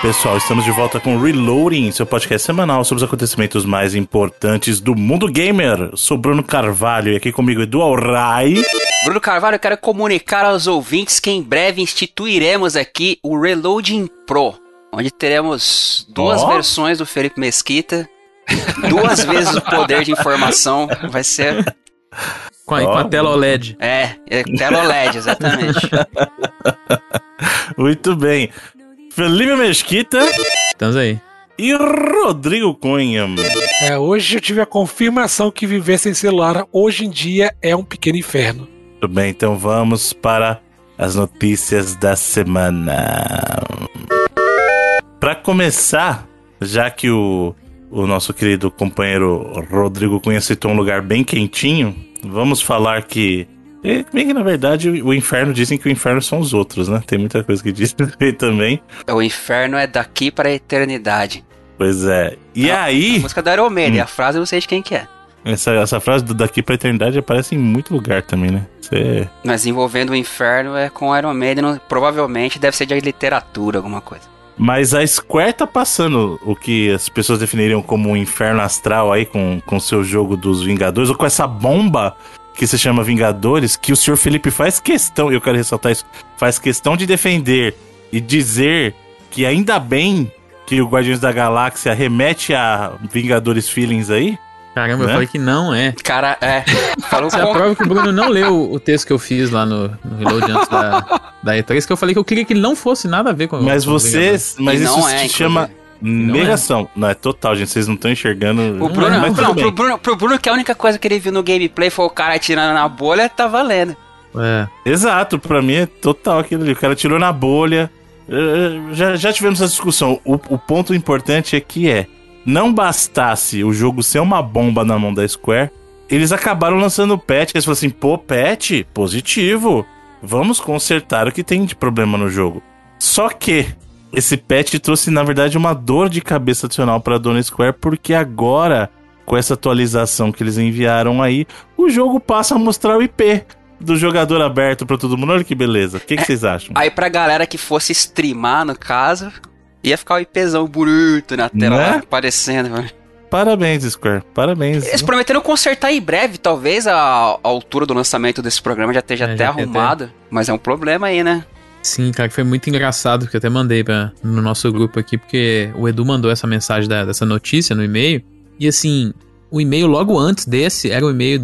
Pessoal, estamos de volta com Reloading, seu podcast semanal sobre os acontecimentos mais importantes do mundo gamer. Eu sou Bruno Carvalho e aqui comigo Edu Alrai. Bruno Carvalho, eu quero comunicar aos ouvintes que em breve instituiremos aqui o Reloading Pro, onde teremos duas versões do Felipe Mesquita, duas vezes o poder de informação, vai ser... Com a tela OLED. É tela OLED, exatamente. Muito bem. Felipe Mesquita. Estamos aí. E Rodrigo Cunha. Hoje eu tive a confirmação que viver sem celular hoje em dia é um pequeno inferno. Tudo bem, então vamos para as notícias da semana. Para começar, já que o nosso querido companheiro Rodrigo Cunha citou um lugar bem quentinho, vamos falar que... Bem que, na verdade, o inferno... Dizem que o inferno são os outros, né? Tem muita coisa que dizem também. O inferno é daqui para a eternidade. Pois é. E aí... A música da Iron Man, a frase eu não sei de quem que é. Essa frase do daqui para a eternidade aparece em muito lugar também, né? Mas envolvendo o inferno é com Iron Man. Provavelmente deve ser de literatura, alguma coisa. Mas a Square tá passando o que as pessoas definiriam como um inferno astral aí com seu jogo dos Vingadores, ou com essa bomba que se chama Vingadores, que o senhor Felipe faz questão, eu quero ressaltar isso, faz questão de defender e dizer que ainda bem que o Guardiões da Galáxia remete a Vingadores Feelings aí. Caramba, né? Eu falei que não é. Cara, é. Falou isso é a prova que o Bruno não leu o texto que eu fiz lá no Reload antes da E3, que eu falei que eu queria que ele não fosse nada a ver com... Mas vocês... Mas isso se chama negação. Não, é total, gente. Vocês não estão enxergando... O Bruno, não, mas pro Bruno, que a única coisa que ele viu no gameplay foi o cara atirando na bolha, tá valendo. É. Exato, pra mim é total aquilo ali. O cara atirou na bolha. Já tivemos essa discussão. O ponto importante aqui é... Não bastasse o jogo ser uma bomba na mão da Square, eles acabaram lançando o patch. Eles falaram assim, patch, positivo. Vamos consertar o que tem de problema no jogo. Só que esse patch trouxe, na verdade, uma dor de cabeça adicional para a dona Square, porque agora, com essa atualização que eles enviaram aí, o jogo passa a mostrar o IP do jogador aberto para todo mundo. Olha que beleza. O que vocês acham? Aí pra galera que fosse streamar, no caso... Ia ficar o IPzão bonito na tela, né? Aparecendo, mano. Parabéns, Square. Parabéns. Eles prometeram consertar em breve, talvez a altura do lançamento desse programa já esteja até arrumado. Mas é um problema aí, né? Sim, cara, que foi muito engraçado, porque eu até mandei no nosso grupo aqui, porque o Edu mandou essa mensagem dessa notícia no e-mail. E assim, o e-mail logo antes desse era o e-mail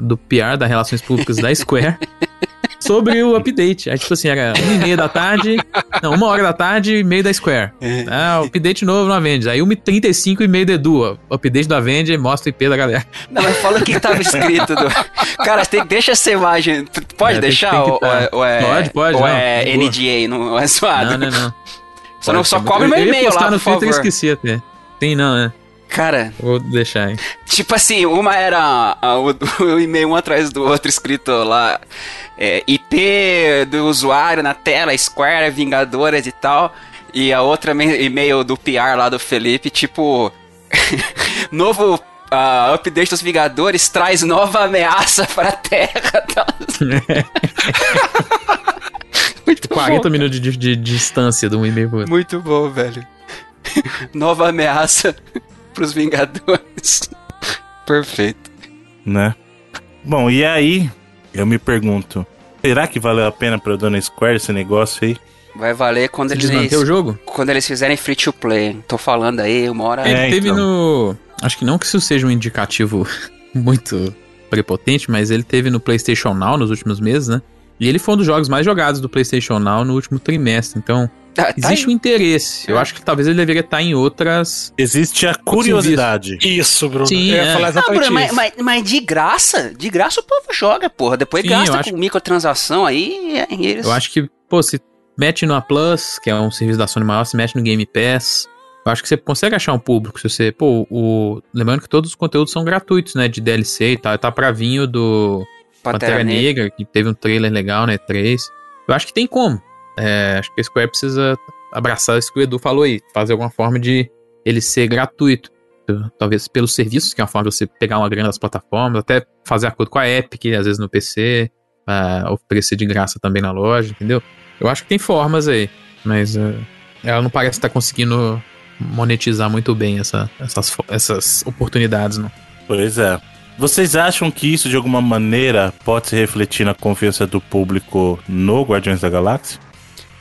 do PR da Relações Públicas da Square. Sobre o update. Aí, tipo assim, era 1h30 da tarde... Não, 1h da tarde, e-mail da Square. Ah, update novo no Avenger. Aí 1h35, e-mail do Edu. Ó, update do Avenger, mostra o IP da galera. Não, mas fala o que tava escrito. Cara, deixa essa imagem. Pode deixar? Pode. Ou não, é NDA, não é suado? Não. Só cobre meu e-mail lá, por favor. Eu esqueci até. Tem não, né? Cara... Vou deixar, hein? Tipo assim, uma era o e-mail um atrás do outro escrito lá... IP do usuário na tela, Square, Vingadores e tal. E a outra e-mail do PR lá do Felipe, tipo... Novo update dos Vingadores traz nova ameaça para a Terra. Muito 40 bom, minutos de distância de um e-mail pro outro. Muito bom, velho. Nova ameaça pros Vingadores. Perfeito. Né? Bom, e aí eu me pergunto, será que valeu a pena pra dona Square esse negócio aí? Vai valer quando eles manter o jogo? Quando eles fizerem free to play. Tô falando aí, uma hora... Ele teve no... Acho que não que isso seja um indicativo muito prepotente, mas ele teve no PlayStation Now nos últimos meses, né? E ele foi um dos jogos mais jogados do PlayStation Now no último trimestre, então... Existe o interesse. Eu acho que talvez ele deveria estar em outras... Existe a curiosidade. Isso, Bruno. Sim, eu ia falar exatamente isso. Mas de graça o povo joga, porra. Depois sim, gasta com microtransação aí e eles... Eu acho que, se mete no A+, que é um serviço da Sony maior, se mete no Game Pass, eu acho que você consegue achar um público. Se você, lembrando que todos os conteúdos são gratuitos, né, de DLC e tal. Tá pra vinho do Pantera Negra, que teve um trailer legal, né, 3. Eu acho que tem como. Acho que a Square precisa abraçar isso que o Edu falou aí, fazer alguma forma de ele ser gratuito, talvez pelos serviços, que é uma forma de você pegar uma grana das plataformas, até fazer acordo com a Epic, às vezes no PC, oferecer de graça também na loja, entendeu? Eu acho que tem formas aí. Mas ela não parece estar conseguindo monetizar muito bem essas oportunidades, não. Pois é. Vocês acham que isso, de alguma maneira, pode se refletir na confiança do público no Guardiões da Galáxia?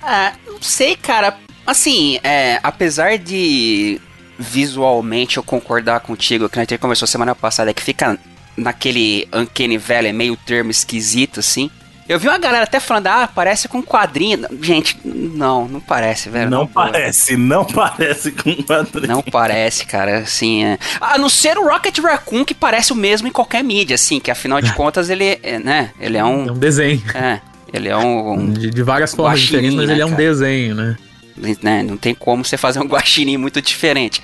Ah, não sei, cara. Assim, apesar de visualmente eu concordar contigo, que a gente conversou semana passada, que fica naquele Uncanny Valley, meio termo esquisito, assim. Eu vi uma galera até falando, parece com um quadrinho. Gente, não parece, velho. Não parece com um quadrinho. Não parece, cara, assim... A não ser o Rocket Raccoon, que parece o mesmo em qualquer mídia, assim, que afinal de contas ele, né, ele é um... É um desenho. É, ele é um... De várias formas diferentes, mas ele é um desenho, né? Não tem como você fazer um guaxinim muito diferente.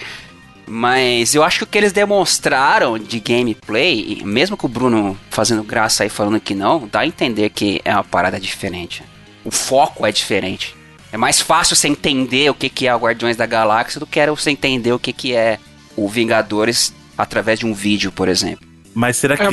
Mas eu acho que o que eles demonstraram de gameplay, mesmo com o Bruno fazendo graça aí falando que não, dá a entender que é uma parada diferente. O foco é diferente. É mais fácil você entender o que é o Guardiões da Galáxia do que era você entender o que é o Vingadores através de um vídeo, por exemplo. Mas será que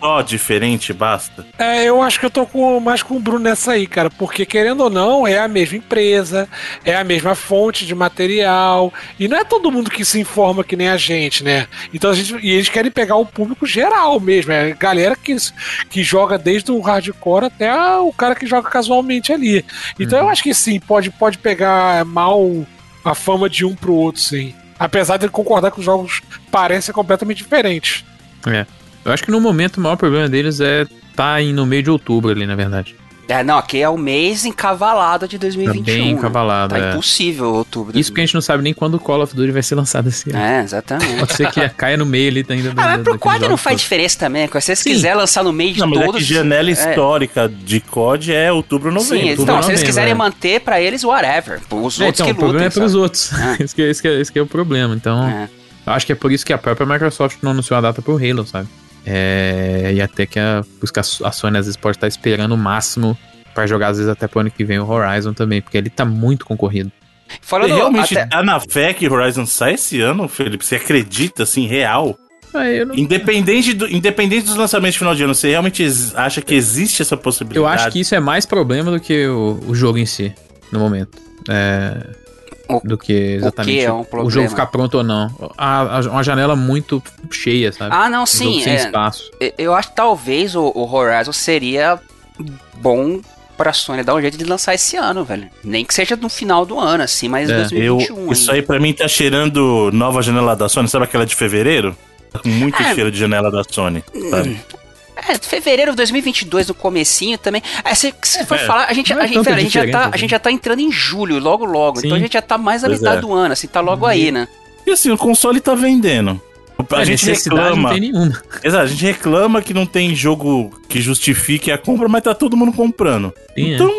só diferente basta? Eu acho que eu tô mais com o Bruno nessa aí, cara, porque querendo ou não, é a mesma empresa, é a mesma fonte de material, e não é todo mundo que se informa que nem a gente, né? Então e eles querem pegar o público geral mesmo, é a galera que joga desde o hardcore até o cara que joga casualmente ali. Então eu acho que sim, pode pegar mal a fama de um pro outro, sim. Apesar de eu concordar que os jogos parecem completamente diferentes. É. Eu acho que no momento o maior problema deles é tá no meio de outubro ali, na verdade. Não, aqui é o mês encavalado de 2021. Tá bem encavalado, né? Tá impossível outubro. Isso que a gente não sabe nem quando o Call of Duty vai ser lançado esse ano. É, exatamente. Pode ser que caia no meio ali ainda. Mas pro COD não faz diferença também. Se vocês quiserem lançar no meio de todos... A janela histórica de COD é outubro ou novembro. Sim, então, se eles quiserem manter pra eles, whatever. Os outros que lutem. O problema é pros outros. Esse que é o problema, então... Eu acho que é por isso que a própria Microsoft não anunciou a data pro Halo, sabe? E até que a Sony às vezes pode estar esperando o máximo pra jogar, às vezes até pro ano que vem o Horizon também, porque ele tá muito concorrido. Falando realmente tá na fé que o Horizon sai esse ano, Felipe? Você acredita, assim, real? Independente dos lançamentos de final de ano, você realmente acha que existe essa possibilidade? Eu acho que isso é mais problema do que o jogo em si, no momento. Do que exatamente o, que é um problema. O jogo ficar pronto ou não. Uma janela muito cheia, sabe? Não, sim. Sem espaço. Eu acho que talvez o Horizon seria bom pra Sony dar um jeito de lançar esse ano, velho. Nem que seja no final do ano, assim, mas 2021. Isso aí pra mim tá cheirando nova janela da Sony, sabe aquela de fevereiro? Tá com muito cheiro de janela da Sony, sabe? Fevereiro de 2022, no comecinho também. Se for falar, a gente já tá entrando em julho, logo. Sim. Então a gente já tá mais à metade do ano, assim, tá logo aí, né? E assim, o console tá vendendo. A gente reclama. Não tem nenhuma. Exato, a gente reclama que não tem jogo que justifique a compra, mas tá todo mundo comprando. Sim, então,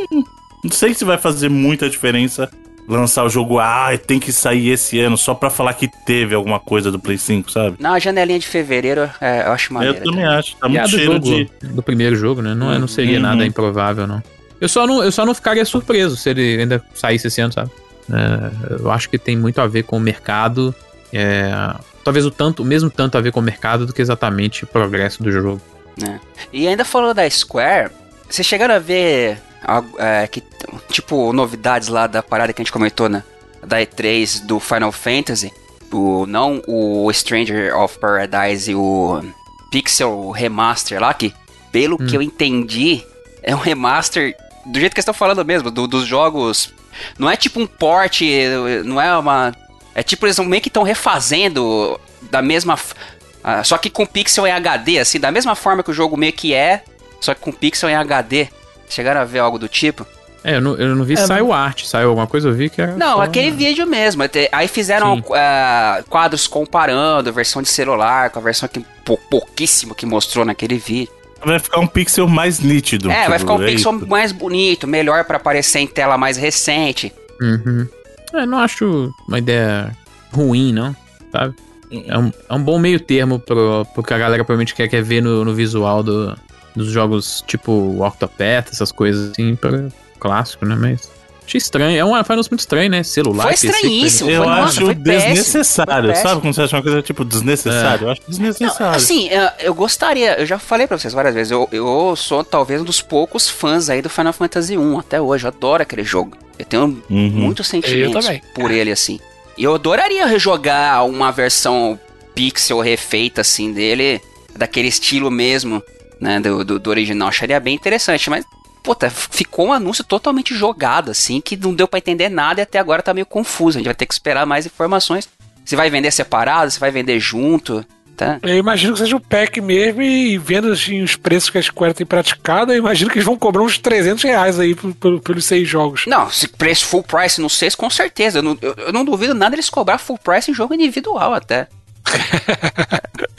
não sei se vai fazer muita diferença lançar o jogo, tem que sair esse ano, só pra falar que teve alguma coisa do Play 5, sabe? Não, a janelinha de fevereiro, eu acho maneiro. Eu também acho, tá muito cheiro do primeiro jogo, né? Não seria nada improvável, não. Eu só não ficaria surpreso se ele ainda saísse esse ano, sabe? Eu acho que tem muito a ver com o mercado, talvez o mesmo tanto a ver com o mercado do que exatamente o progresso do jogo. E ainda falando da Square, vocês chegaram a ver... novidades lá da parada que a gente comentou, né? Da E3 do Final Fantasy, o Stranger of Paradise e o Pixel Remaster lá, que pelo que eu entendi é um remaster do jeito que eles estão falando mesmo, dos jogos. Não é tipo um port, não é uma... É tipo, eles meio que estão refazendo da mesma... só que com pixel em HD, assim, da mesma forma que o jogo meio que só que com pixel em HD. Chegaram a ver algo do tipo? Eu não vi, saiu arte, saiu alguma coisa, eu vi que era... Não, aquele vídeo mesmo. Aí fizeram quadros comparando a versão de celular com a versão que pouquíssimo que mostrou naquele vídeo. Vai ficar um pixel mais nítido. Vai ficar um pixel mais bonito, melhor pra aparecer em tela mais recente. Uhum. Eu não acho uma ideia ruim, não, sabe? É um bom meio termo pro que a galera provavelmente quer ver no visual dos jogos tipo Octopath, essas coisas assim, clássico, né? Mas Achei estranho. É um anúncio muito estranho, né? Celular. Foi estranhíssimo. Eu acho desnecessário. Sabe quando você acha uma coisa tipo desnecessário? Eu acho desnecessário. Assim, eu gostaria... Eu já falei pra vocês várias vezes. Eu sou talvez um dos poucos fãs aí do Final Fantasy I até hoje. Eu adoro aquele jogo. Eu tenho muitos sentimentos por ele, assim. E eu adoraria rejogar uma versão pixel refeita, assim, dele. Daquele estilo mesmo, né? Do original. Acharia bem interessante, mas... Puta, ficou um anúncio totalmente jogado, assim, que não deu pra entender nada e até agora tá meio confuso. A gente vai ter que esperar mais informações. Se vai vender separado, se vai vender junto, tá? Eu imagino que seja um pack mesmo e vendo, assim, os preços que a Square tem praticado, eu imagino que eles vão cobrar uns R$300 aí pelos 6 jogos. Não, se preço full price nos 6, com certeza. Eu não duvido nada eles cobrar full price em jogo individual até.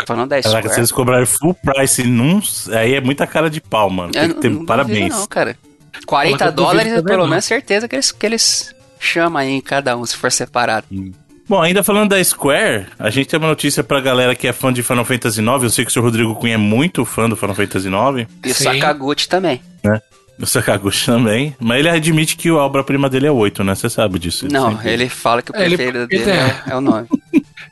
Falando da Square. Se eles cobrarem full price num, aí é muita cara de pau, mano. Tem que ter, não, parabéns. Não, cara. $40 é pelo menos certeza que eles chamam aí em cada um, se for separado. Bom, ainda falando da Square, a gente tem uma notícia pra galera que é fã de Final Fantasy IX. Eu sei que o senhor Rodrigo Cunha é muito fã do Final Fantasy IX. E o Sakaguchi também. Né? O Sakaguchi também. Mas ele admite que a obra-prima dele é 8, né? Você sabe disso. Não, ele fala que o preferido dele é o 9.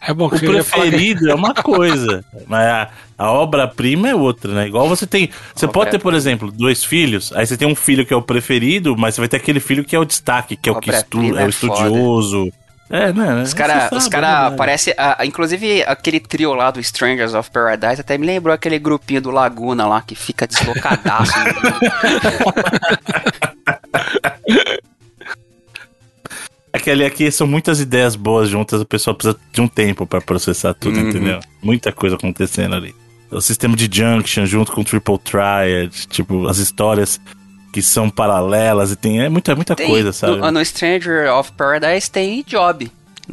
É bom, o preferido é uma coisa, mas a obra-prima é outra, né? Igual você tem... Você pode ter, por exemplo, 2 filhos, aí você tem um filho que é o preferido, mas você vai ter aquele filho que é o destaque, que é o que estuda, é o estudioso. Foda. É, né? Os caras parecem... Inclusive, aquele trio lá do Strangers of Paradise até me lembrou aquele grupinho do Laguna lá, que fica deslocadaço. Aquele aqui são muitas ideias boas juntas, o pessoal precisa de um tempo pra processar tudo, entendeu? Muita coisa acontecendo ali. O sistema de Junction junto com o Triple Triad, tipo, as histórias que são paralelas e tem... É muita coisa, sabe? No Stranger of Paradise tem Job.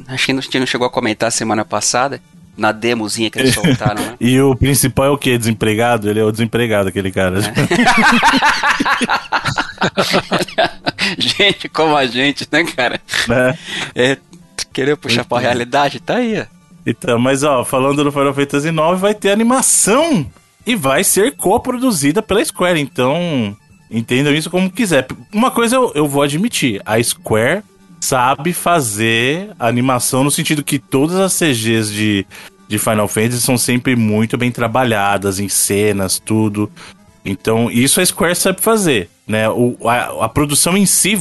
Acho que a gente não chegou a comentar semana passada, na demozinha que eles soltaram, né? E o principal é o quê? Desempregado? Ele é o desempregado, aquele cara. Gente como a gente, né, cara? Querer puxar pra realidade, tá aí, ó. Então, mas ó, falando do Final Fantasy IX, vai ter animação e vai ser coproduzida pela Square, então entendam isso como quiser. Uma coisa eu vou admitir, a Square sabe fazer animação no sentido que todas as CGs de Final Fantasy são sempre muito bem trabalhadas, em cenas, tudo. Então, isso a Square sabe fazer, né? A produção em si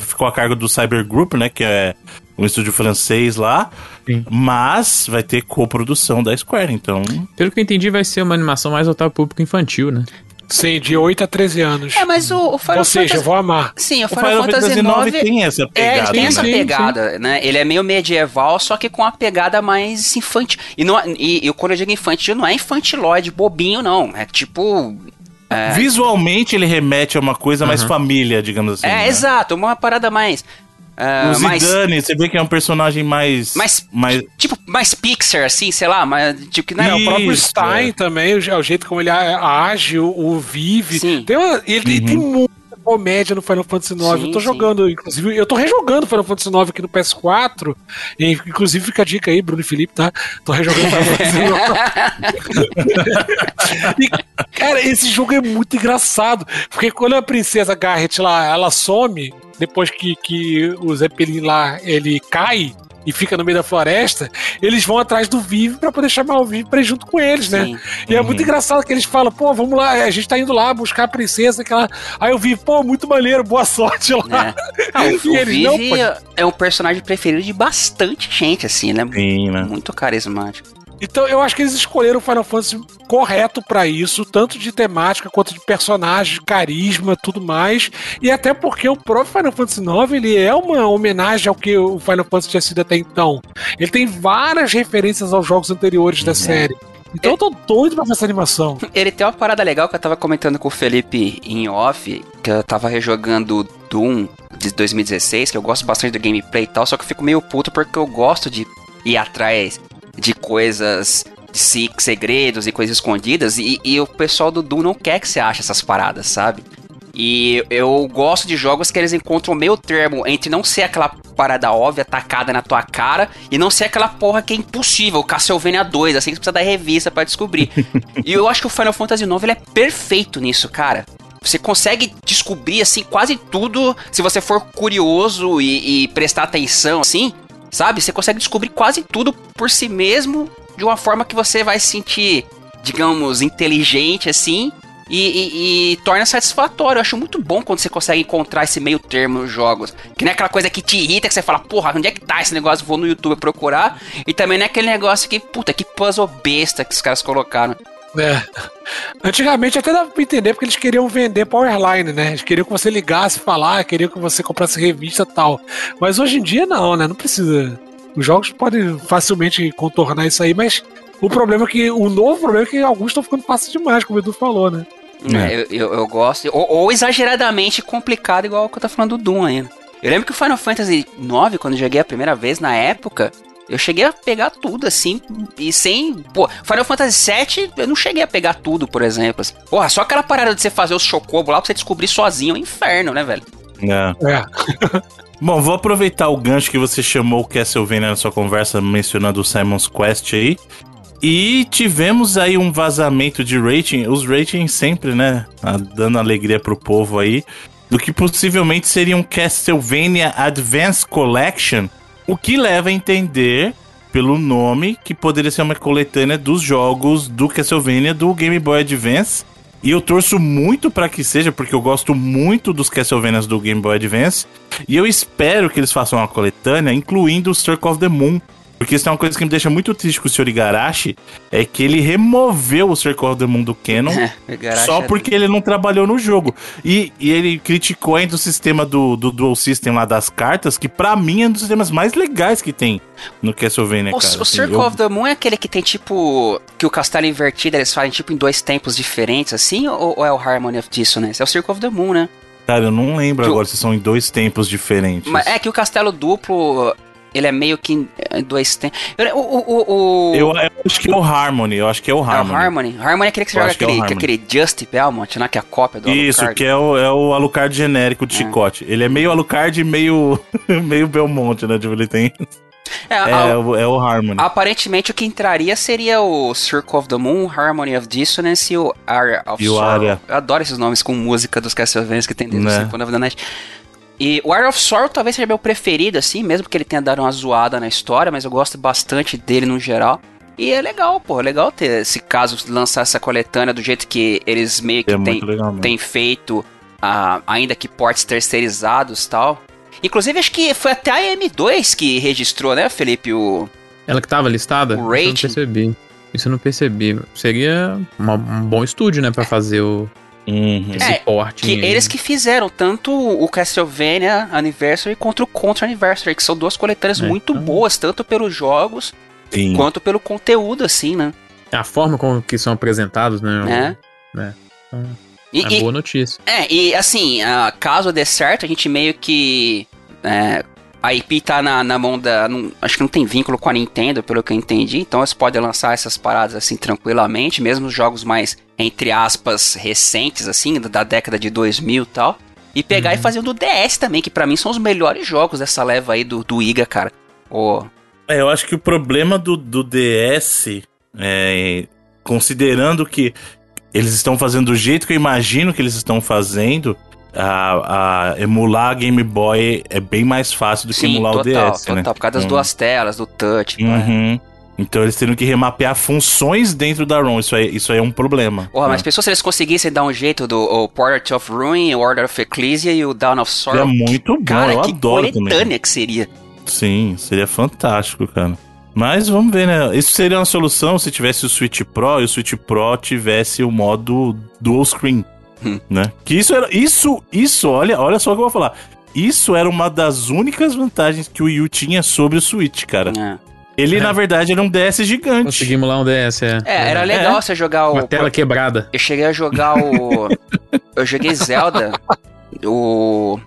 ficou a cargo do Cyber Group, né? Que é um estúdio francês lá. Sim. Mas vai ter coprodução da Square, então... Pelo que eu entendi, vai ser uma animação mais voltada ao público infantil, né? Sim, de 8 a 13 anos. É, mas o Final Fantasy... Ou seja, eu vou amar. Sim, o Final Fantasy IX tem essa pegada. Tem essa pegada, sim. Né? Ele é meio medieval, só que com uma pegada mais infantil. E quando eu digo infantil, não é infantiloide, bobinho, não. É tipo... Visualmente ele remete a uma coisa mais família, digamos assim. Exato, uma parada mais... o Zidane, você vê que é um personagem mais... Tipo, mais Pixar, assim, sei lá, mas tipo que não é o próprio Stein também, o jeito como ele age, o vive. Sim. Ele tem muita comédia no Final Fantasy IX. Sim, eu tô jogando, inclusive, eu tô rejogando Final Fantasy IX aqui no PS4. E, inclusive, fica a dica aí, Bruno e Felipe, tá? Tô rejogando Final Fantasy IX. E, cara, esse jogo é muito engraçado. Porque quando a princesa Garrett lá, ela some. Depois que o Zeppelin lá, ele cai e fica no meio da floresta, eles vão atrás do Vive pra poder chamar o Vive pra ir junto com eles, né? Sim. E é muito engraçado que eles falam, pô, vamos lá, a gente tá indo lá buscar a princesa, aquela... Aí o Vive, pô, muito maneiro, boa sorte lá. É. Ah, o Vive é o personagem preferido de bastante gente, assim, né? Sim, né? Muito carismático. Então, eu acho que eles escolheram o Final Fantasy correto pra isso, tanto de temática quanto de personagem, carisma, tudo mais. E até porque o próprio Final Fantasy IX, ele é uma homenagem ao que o Final Fantasy tinha sido até então. Ele tem várias referências aos jogos anteriores da série. Então eu tô doido pra ver essa animação. Ele tem uma parada legal que eu tava comentando com o Felipe em off, que eu tava rejogando Doom de 2016, que eu gosto bastante do gameplay e tal, só que eu fico meio puto porque eu gosto de ir atrás de coisas, segredos e coisas escondidas, e o pessoal do Doom não quer que você ache essas paradas, sabe? E eu gosto de jogos que eles encontram o meio termo entre não ser aquela parada óbvia, tacada na tua cara, e não ser aquela porra que é impossível, Castlevania 2, assim que você precisa da revista pra descobrir. E eu acho que o Final Fantasy IX ele é perfeito nisso, cara. Você consegue descobrir, assim, quase tudo, se você for curioso e prestar atenção, assim, sabe? Você consegue descobrir quase tudo por si mesmo, de uma forma que você vai se sentir, digamos, inteligente, assim, e torna satisfatório. Eu acho muito bom quando você consegue encontrar esse meio termo nos jogos. Que não é aquela coisa que te irrita, que você fala, porra, onde é que tá esse negócio? Vou no YouTube procurar. E também não é aquele negócio que, puta, que puzzle besta que os caras colocaram. É. Antigamente até dava pra entender porque eles queriam vender Powerline, né? Eles queriam que você ligasse pra lá, queriam que você comprasse revista e tal. Mas hoje em dia não, né? Não precisa. Os jogos podem facilmente contornar isso aí, mas o problema é que o novo problema é que alguns estão ficando fácil demais, como o Edu falou, né? É. Eu gosto. Ou exageradamente complicado, igual o que eu tô falando do Doom ainda. Eu lembro que o Final Fantasy IX, quando eu joguei a primeira vez na época, eu cheguei a pegar tudo, assim, e sem... Pô, Final Fantasy VII, eu não cheguei a pegar tudo, por exemplo. Assim. Porra, só aquela parada de você fazer os chocobos lá pra você descobrir sozinho é um inferno, né, velho? É. Bom, vou aproveitar o gancho que você chamou o Castlevania na sua conversa, mencionando o Simon's Quest aí. E tivemos aí um vazamento de rating. Os ratings sempre, né, dando alegria pro povo aí. Do que possivelmente seria um Castlevania Advance Collection. O que leva a entender, pelo nome, que poderia ser uma coletânea dos jogos do Castlevania do Game Boy Advance. E eu torço muito pra que seja, porque eu gosto muito dos Castlevanias do Game Boy Advance. E eu espero que eles façam uma coletânea, incluindo o Circle of the Moon. Porque isso é uma coisa que me deixa muito triste com o Sr. Igarashi, é que ele removeu o Circle of the Moon do Canon só porque ele não trabalhou no jogo. E ele criticou ainda o sistema do Dual System lá das cartas, que pra mim é um dos sistemas mais legais que tem no Castlevania, cara. O Circle of the Moon é aquele que tem tipo... que o castelo invertido, eles fazem tipo em dois tempos diferentes, assim? Ou é o Harmony of Dissonance? É o Circle of the Moon, né? Cara, eu não lembro agora se são em dois tempos diferentes. Mas é que o castelo duplo... Ele é meio que dois tempos. Eu acho que é o Harmony. É o Harmony. Harmony é aquele que você joga aquele Justy Belmont, né? Que é a cópia do Alucard. Isso, que é o Alucard genérico de chicote. Ele é meio Alucard e meio Belmont, né? Tipo, ele tem... É o Harmony. Aparentemente o que entraria seria o Circle of the Moon, Harmony of Dissonance e o Aria of Sorrow. Eu adoro esses nomes com música dos Castlevanias que tem dentro do Symphony of the Night. E o Eye of Sorrow talvez seja meu preferido, assim, mesmo que ele tenha dado uma zoada na história, mas eu gosto bastante dele no geral. E é legal, pô, é legal ter esse caso, lançar essa coletânea do jeito que eles meio que têm feito, ainda que ports terceirizados e tal. Inclusive, acho que foi até a M2 que registrou, né, Felipe? Ela que tava listada? O rating. Isso eu não percebi. Seria um bom estúdio, né, pra fazer o... eles que fizeram tanto o Castlevania Anniversary quanto o Contra Anniversary, que são duas coletâneas muito boas, tanto pelos jogos quanto pelo conteúdo, assim, né? A forma como que são apresentados, né? É boa notícia. E assim, caso dê certo, a gente meio que... a IP tá na mão da... acho que não tem vínculo com a Nintendo, pelo que eu entendi. Então eles podem lançar essas paradas assim tranquilamente, mesmo os jogos mais, entre aspas, recentes, assim, da década de 2000 e tal. E pegar e fazer um do DS também, que pra mim são os melhores jogos dessa leva aí do Iga, cara. Eu acho que o problema do DS, considerando que eles estão fazendo do jeito que eu imagino que eles estão fazendo... emular a Game Boy é bem mais fácil do que emular o DS, né? Por causa das duas telas, do touch. Então eles teriam que remapear funções dentro da ROM, isso aí é um problema. Mas pessoas, se eles conseguissem dar um jeito do Portrait of Ruin, o Order of Ecclesia e o Dawn of Sorrow... É muito bom, cara, eu adoro também. Cara, que coletânea que seria. Sim, seria fantástico, cara. Mas vamos ver, né? Isso seria uma solução se tivesse o Switch Pro e o Switch Pro tivesse o modo Dual Screen. Né? Que isso era. Isso, olha só o que eu vou falar. Isso era uma das únicas vantagens que o Wii U tinha sobre o Switch, cara. Ele, na verdade, era um DS gigante. Conseguimos lá um DS, era legal você jogar o... Uma tela quebrada. Eu cheguei a jogar o... Eu joguei Zelda, o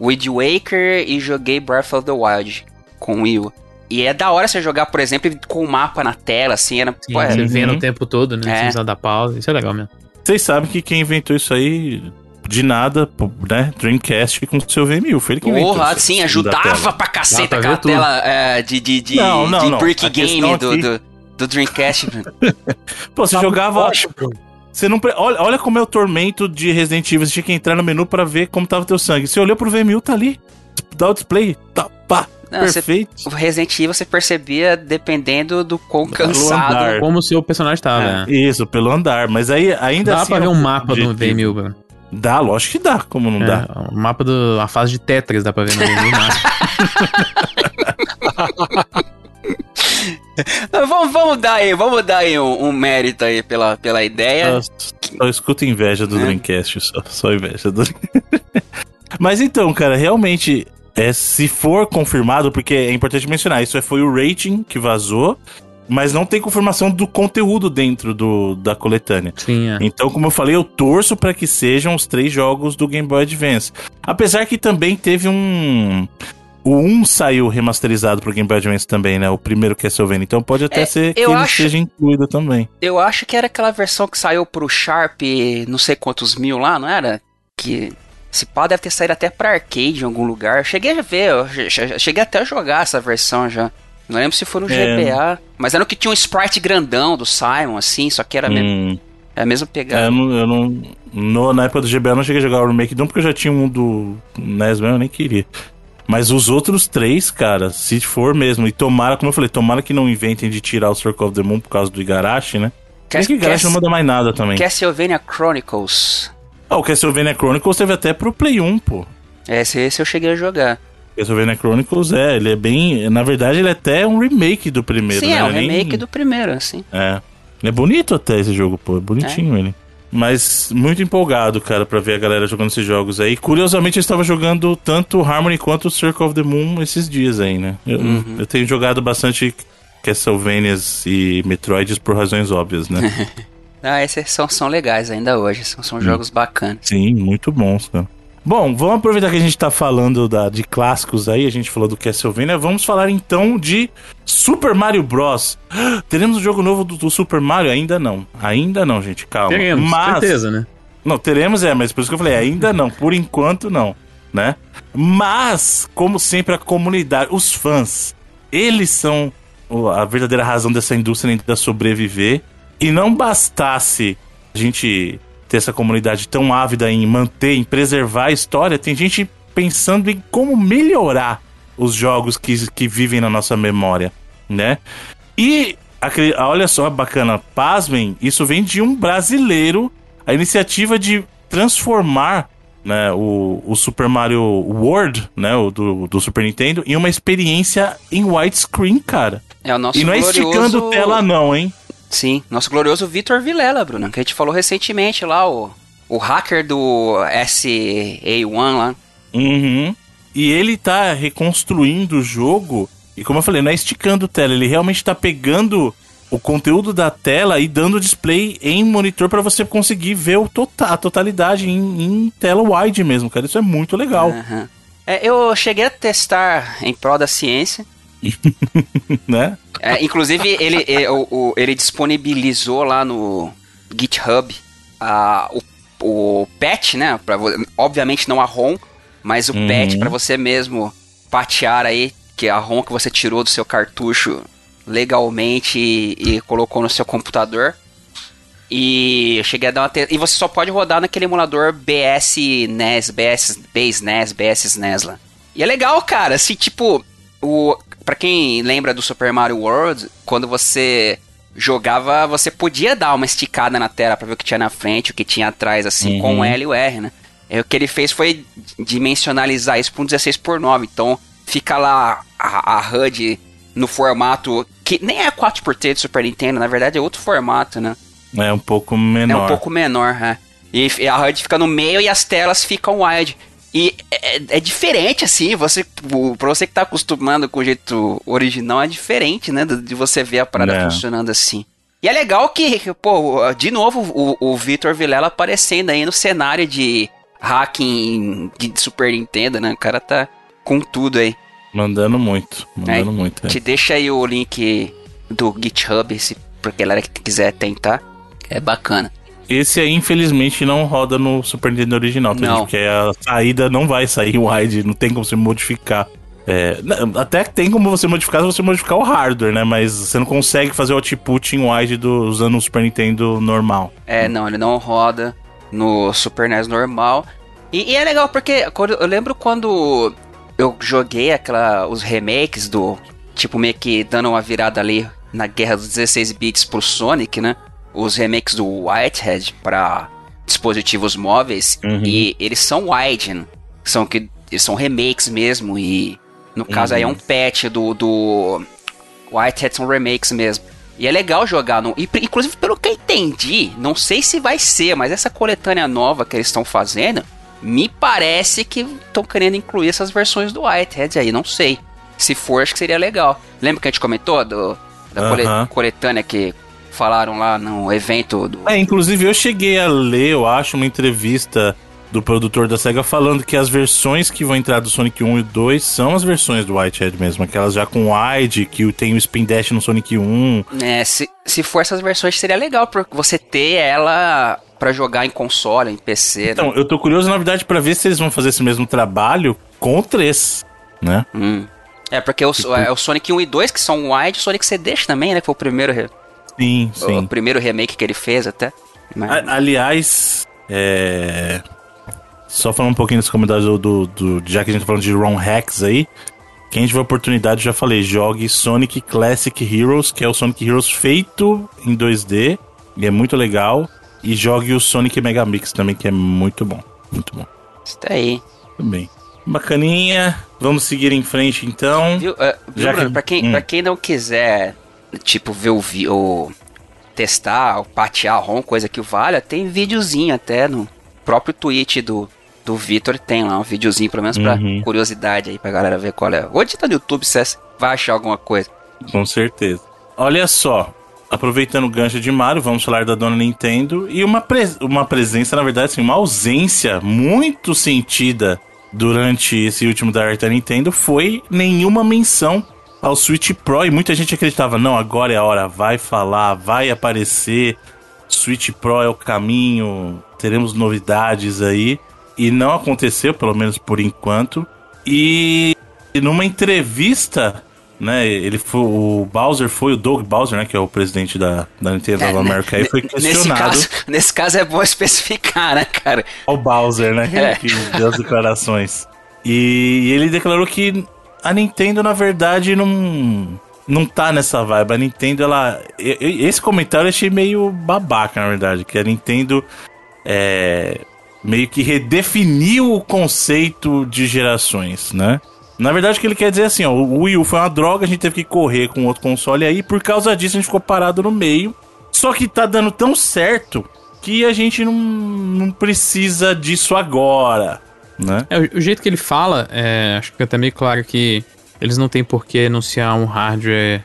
Wind Waker e joguei Breath of the Wild com o Wii U. E é da hora você jogar, por exemplo, com o mapa na tela, assim, era... Sim, você vendo o tempo todo, né? Você usando a pausa, isso é legal mesmo. Vocês sabem que quem inventou isso aí de nada, né? Dreamcast com o seu VMU, foi ele que inventou. Porra, sim, ajudava pra caceta aquela tela de brick game do Dreamcast. Pô, você jogava... Você não... Olha como é o tormento de Resident Evil. Você tinha que entrar no menu pra ver como tava teu sangue. Você olhou pro VMU, tá ali. Dá o display. Tá, pá. Não, perfeito. O Resident Evil você percebia dependendo do quão cansado, como o seu personagem tava. É. Isso, pelo andar. Mas aí ainda dá assim... Dá pra ver um mapa do VMU, mano. Dá, lógico que dá. Como não dá? O mapa da fase de Tetris dá pra ver no VMU. Vamos dar aí um mérito aí pela ideia. Só escuta inveja do Dreamcast, só inveja do... Mas então, cara, realmente, se for confirmado, porque é importante mencionar, isso foi o rating que vazou, mas não tem confirmação do conteúdo dentro da coletânea. Sim, é. Então, como eu falei, eu torço pra que sejam os 3 jogos do Game Boy Advance. Apesar que também teve um... O 1 saiu remasterizado pro Game Boy Advance também, né? O primeiro Castlevania. Então pode até ser que ele seja incluído também. Eu acho que era aquela versão que saiu pro Sharp, não sei quantos mil lá, não era? Que esse pá deve ter saído até pra arcade em algum lugar. Eu cheguei a ver, cheguei até a jogar essa versão já. Não lembro se foi no GBA. Mas era o que tinha um sprite grandão do Simon, assim, só que era mesmo... É a mesma pegada. Na época do GBA eu não cheguei a jogar o remake do 1 porque eu já tinha um do NES mesmo, eu nem queria. Mas os outros 3, cara, se for mesmo... E tomara, como eu falei, tomara que não inventem de tirar o Circle of the Moon por causa do Igarashi, né? Porque o Igarashi não manda mais nada também. Castlevania Chronicles. Ah, o Castlevania Chronicles teve até pro Play 1, pô. Esse eu cheguei a jogar. Castlevania Chronicles, ele é bem... Na verdade, ele é até um remake do primeiro, sim, né? Sim, é um remake do primeiro, assim. É. Ele é bonito até esse jogo, pô. É bonitinho ele. Mas muito empolgado, cara, pra ver a galera jogando esses jogos aí. Curiosamente, eu estava jogando tanto Harmony quanto Circle of the Moon esses dias aí, né? Eu tenho jogado bastante Castlevanias e Metroids por razões óbvias, né? Esses são legais ainda hoje. São jogos bacanas. Sim, muito bons, cara. Bom, vamos aproveitar que a gente tá falando de clássicos aí, a gente falou do Castlevania, vamos falar então de Super Mario Bros. Teremos um jogo novo do Super Mario? Ainda não, gente, calma. Teremos, com certeza, né? Não, teremos, mas por isso que eu falei, ainda não, por enquanto não, né? Mas, como sempre, a comunidade, os fãs, eles são a verdadeira razão dessa indústria ainda sobreviver, e não bastasse a gente... ter essa comunidade tão ávida em manter, em preservar a história, tem gente pensando em como melhorar os jogos que vivem na nossa memória, né? E, olha só, bacana, pasmem, isso vem de um brasileiro, a iniciativa de transformar, né, o Super Mario World, né, do Super Nintendo, em uma experiência em widescreen, cara. É o nosso glorioso... E não é esticando tela não, hein? Sim, nosso glorioso Vitor Vilela, Bruno, que a gente falou recentemente lá, o hacker do SA1 lá. Uhum. E ele tá reconstruindo o jogo, e como eu falei, não é esticando tela, ele realmente tá pegando o conteúdo da tela e dando display em monitor pra você conseguir ver a totalidade em tela wide mesmo, cara, isso é muito legal. Uhum. Eu cheguei a testar em prol da ciência, né? Inclusive ele disponibilizou lá no GitHub o patch, né? Obviamente não a ROM, mas o patch para você mesmo patear aí, que é a ROM que você tirou do seu cartucho legalmente e colocou no seu computador. E eu cheguei a dar uma e você só pode rodar naquele emulador BS NES lá. E é legal, cara, assim, tipo... Pra quem lembra do Super Mario World, quando você jogava, você podia dar uma esticada na tela pra ver o que tinha na frente, o que tinha atrás, assim, com o L e o R, né? E o que ele fez foi dimensionalizar isso pra um 16:9, então fica lá a HUD no formato, que nem é 4x3 do Super Nintendo, na verdade é outro formato, né? É um pouco menor. É. E a HUD fica no meio e as telas ficam wide. E é diferente, assim, pra você que tá acostumado com o jeito original, é diferente, né, de você ver a parada funcionando assim. E é legal que, pô, de novo, o Vitor Vilela aparecendo aí no cenário de hacking de Super Nintendo, né, o cara tá com tudo aí. Mandando muito. Te deixa aí o link do GitHub, pra galera que quiser tentar, é bacana. Esse aí, infelizmente, não roda no Super Nintendo original, porque a saída não vai sair wide, não tem como se modificar Até tem como você modificar se você modificar o hardware, né? Mas você não consegue fazer o output em wide usando o Super Nintendo normal. É, não, ele não roda no Super NES normal. E é legal porque eu lembro quando eu joguei os remakes do... Tipo, meio que dando uma virada ali na guerra dos 16 bits pro Sonic, né? Os remakes do Whitehead pra dispositivos móveis. Uhum. E eles são wide, né? Eles são remakes mesmo. E no caso aí é um patch do Whitehead, são remakes mesmo. E é legal jogar. Inclusive, pelo que eu entendi, não sei se vai ser, mas essa coletânea nova que eles estão fazendo, me parece que estão querendo incluir essas versões do Whitehead aí, não sei. Se for, acho que seria legal. Lembra que a gente comentou da coletânea que falaram lá no evento? Inclusive eu cheguei a ler, eu acho, uma entrevista do produtor da SEGA falando que as versões que vão entrar do Sonic 1 e 2 são as versões do Whitehead mesmo, aquelas já com wide, que tem o Spin Dash no Sonic 1. Se for essas versões, seria legal, porque você ter ela pra jogar em console, em PC. Então, né? Eu tô curioso, na verdade, pra ver se eles vão fazer esse mesmo trabalho com o 3, né? É, porque o Sonic 1 e 2, que são wide, o Sonic CD também, né? Que foi o primeiro... Sim. O primeiro remake que ele fez, até. Mas... Aliás, só falar um pouquinho dos comentários já que a gente tá falando de ROM hacks aí. Quem tiver oportunidade, já falei, jogue Sonic Classic Heroes, que é o Sonic Heroes feito em 2D. E é muito legal. E jogue o Sonic Mega Mix também, que é muito bom. Muito bom. Isso daí. Tudo bem. Bacaninha, vamos seguir em frente então. Viu, Bruno, pra quem não quiser, tipo, ver ou testar, ou patear ROM, coisa que valha, tem videozinho até no próprio tweet do Vitor, tem lá um videozinho, pelo menos pra curiosidade aí, pra galera ver qual é. Hoje tá no YouTube, você vai achar alguma coisa. Com certeza. Olha só, aproveitando o gancho de Mario, vamos falar da dona Nintendo e uma presença, na verdade, assim, uma ausência muito sentida durante esse último Direct da Nintendo foi nenhuma menção ao Switch Pro, e muita gente acreditava, não, agora é a hora, vai falar, vai aparecer, Switch Pro é o caminho, teremos novidades aí, e não aconteceu, pelo menos por enquanto. E numa entrevista, né, o Doug Bowser, né, que é o presidente da Nintendo da América, aí foi questionado. Nesse caso é bom especificar, né, cara? O Bowser, né, que deu as declarações. E ele declarou que a Nintendo, na verdade, não tá nessa vibe. A Nintendo, ela... Esse comentário eu achei meio babaca, na verdade, que a Nintendo meio que redefiniu o conceito de gerações, né? Na verdade, o que ele quer dizer é assim, ó, o Wii U foi uma droga, a gente teve que correr com outro console aí, por causa disso a gente ficou parado no meio, só que tá dando tão certo que a gente não precisa disso agora, né? O jeito que ele fala, acho que fica meio claro que eles não têm por que anunciar um hardware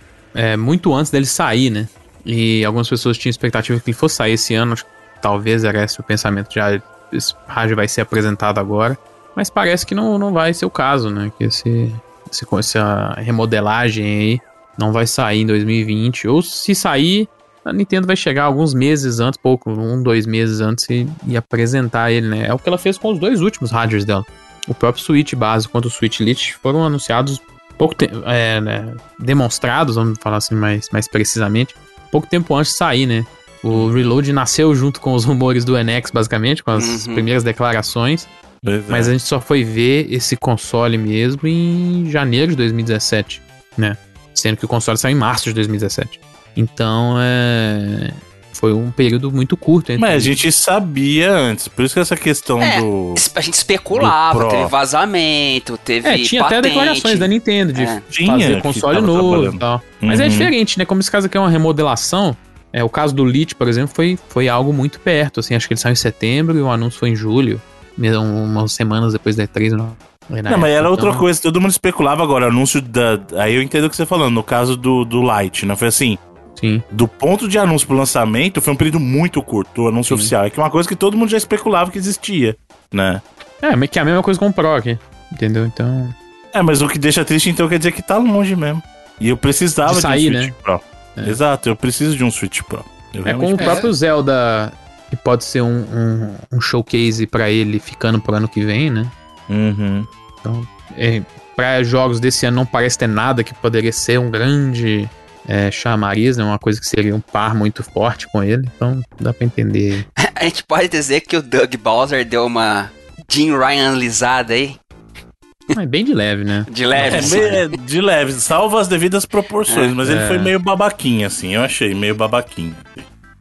muito antes dele sair, né? E algumas pessoas tinham expectativa que ele fosse sair esse ano, acho que talvez era esse o pensamento, já esse hardware vai ser apresentado agora. Mas parece que não vai ser o caso, né? Que essa remodelagem aí não vai sair em 2020. Ou se sair, a Nintendo vai chegar alguns meses antes, 1-2 meses antes e apresentar ele, né? É o que ela fez com os dois últimos hardwares dela. O próprio Switch base quanto o Switch Lite foram anunciados pouco tempo... né? Demonstrados, vamos falar assim mais precisamente, pouco tempo antes de sair, né? O Reload nasceu junto com os rumores do NX, basicamente, com as primeiras declarações. Mas a gente só foi ver esse console mesmo em janeiro de 2017, né? Sendo que o console saiu em março de 2017. Então, foi um período muito curto. Mas a gente sabia antes, por isso que essa questão do... A gente especulava, teve vazamento, teve tinha patente. Até declarações da Nintendo de fazer console novo e tal. Mas é diferente, né? Como esse caso aqui é uma remodelação, o caso do Lite, por exemplo, foi algo muito perto, assim. Acho que ele saiu em setembro e o anúncio foi em julho. Mesmo umas semanas depois da E3, não, mas era outra coisa, todo mundo especulava agora, anúncio da... Aí eu entendo o que você tá falando, no caso do Lite, né? Foi assim, sim, do ponto de anúncio pro lançamento, foi um período muito curto, o anúncio oficial. É que é uma coisa que todo mundo já especulava que existia, né? Mas que é a mesma coisa com o Pro aqui, entendeu? Então... mas o que deixa triste, então, quer dizer que tá longe mesmo. E eu precisava de um Switch, né? Pro. Exato, eu preciso de um Switch Pro. Como o próprio Zelda... Que pode ser um showcase pra ele ficando pro ano que vem, né? Então, para jogos desse ano não parece ter nada que poderia ser um grande chamariz, né? Uma coisa que seria um par muito forte com ele, então dá pra entender. A gente pode dizer que o Doug Bowser deu uma Jim Ryan lisada aí? É bem de leve, né? De leve. De leve, salvo as devidas proporções, mas ele foi meio babaquinho, assim, eu achei, meio babaquinho.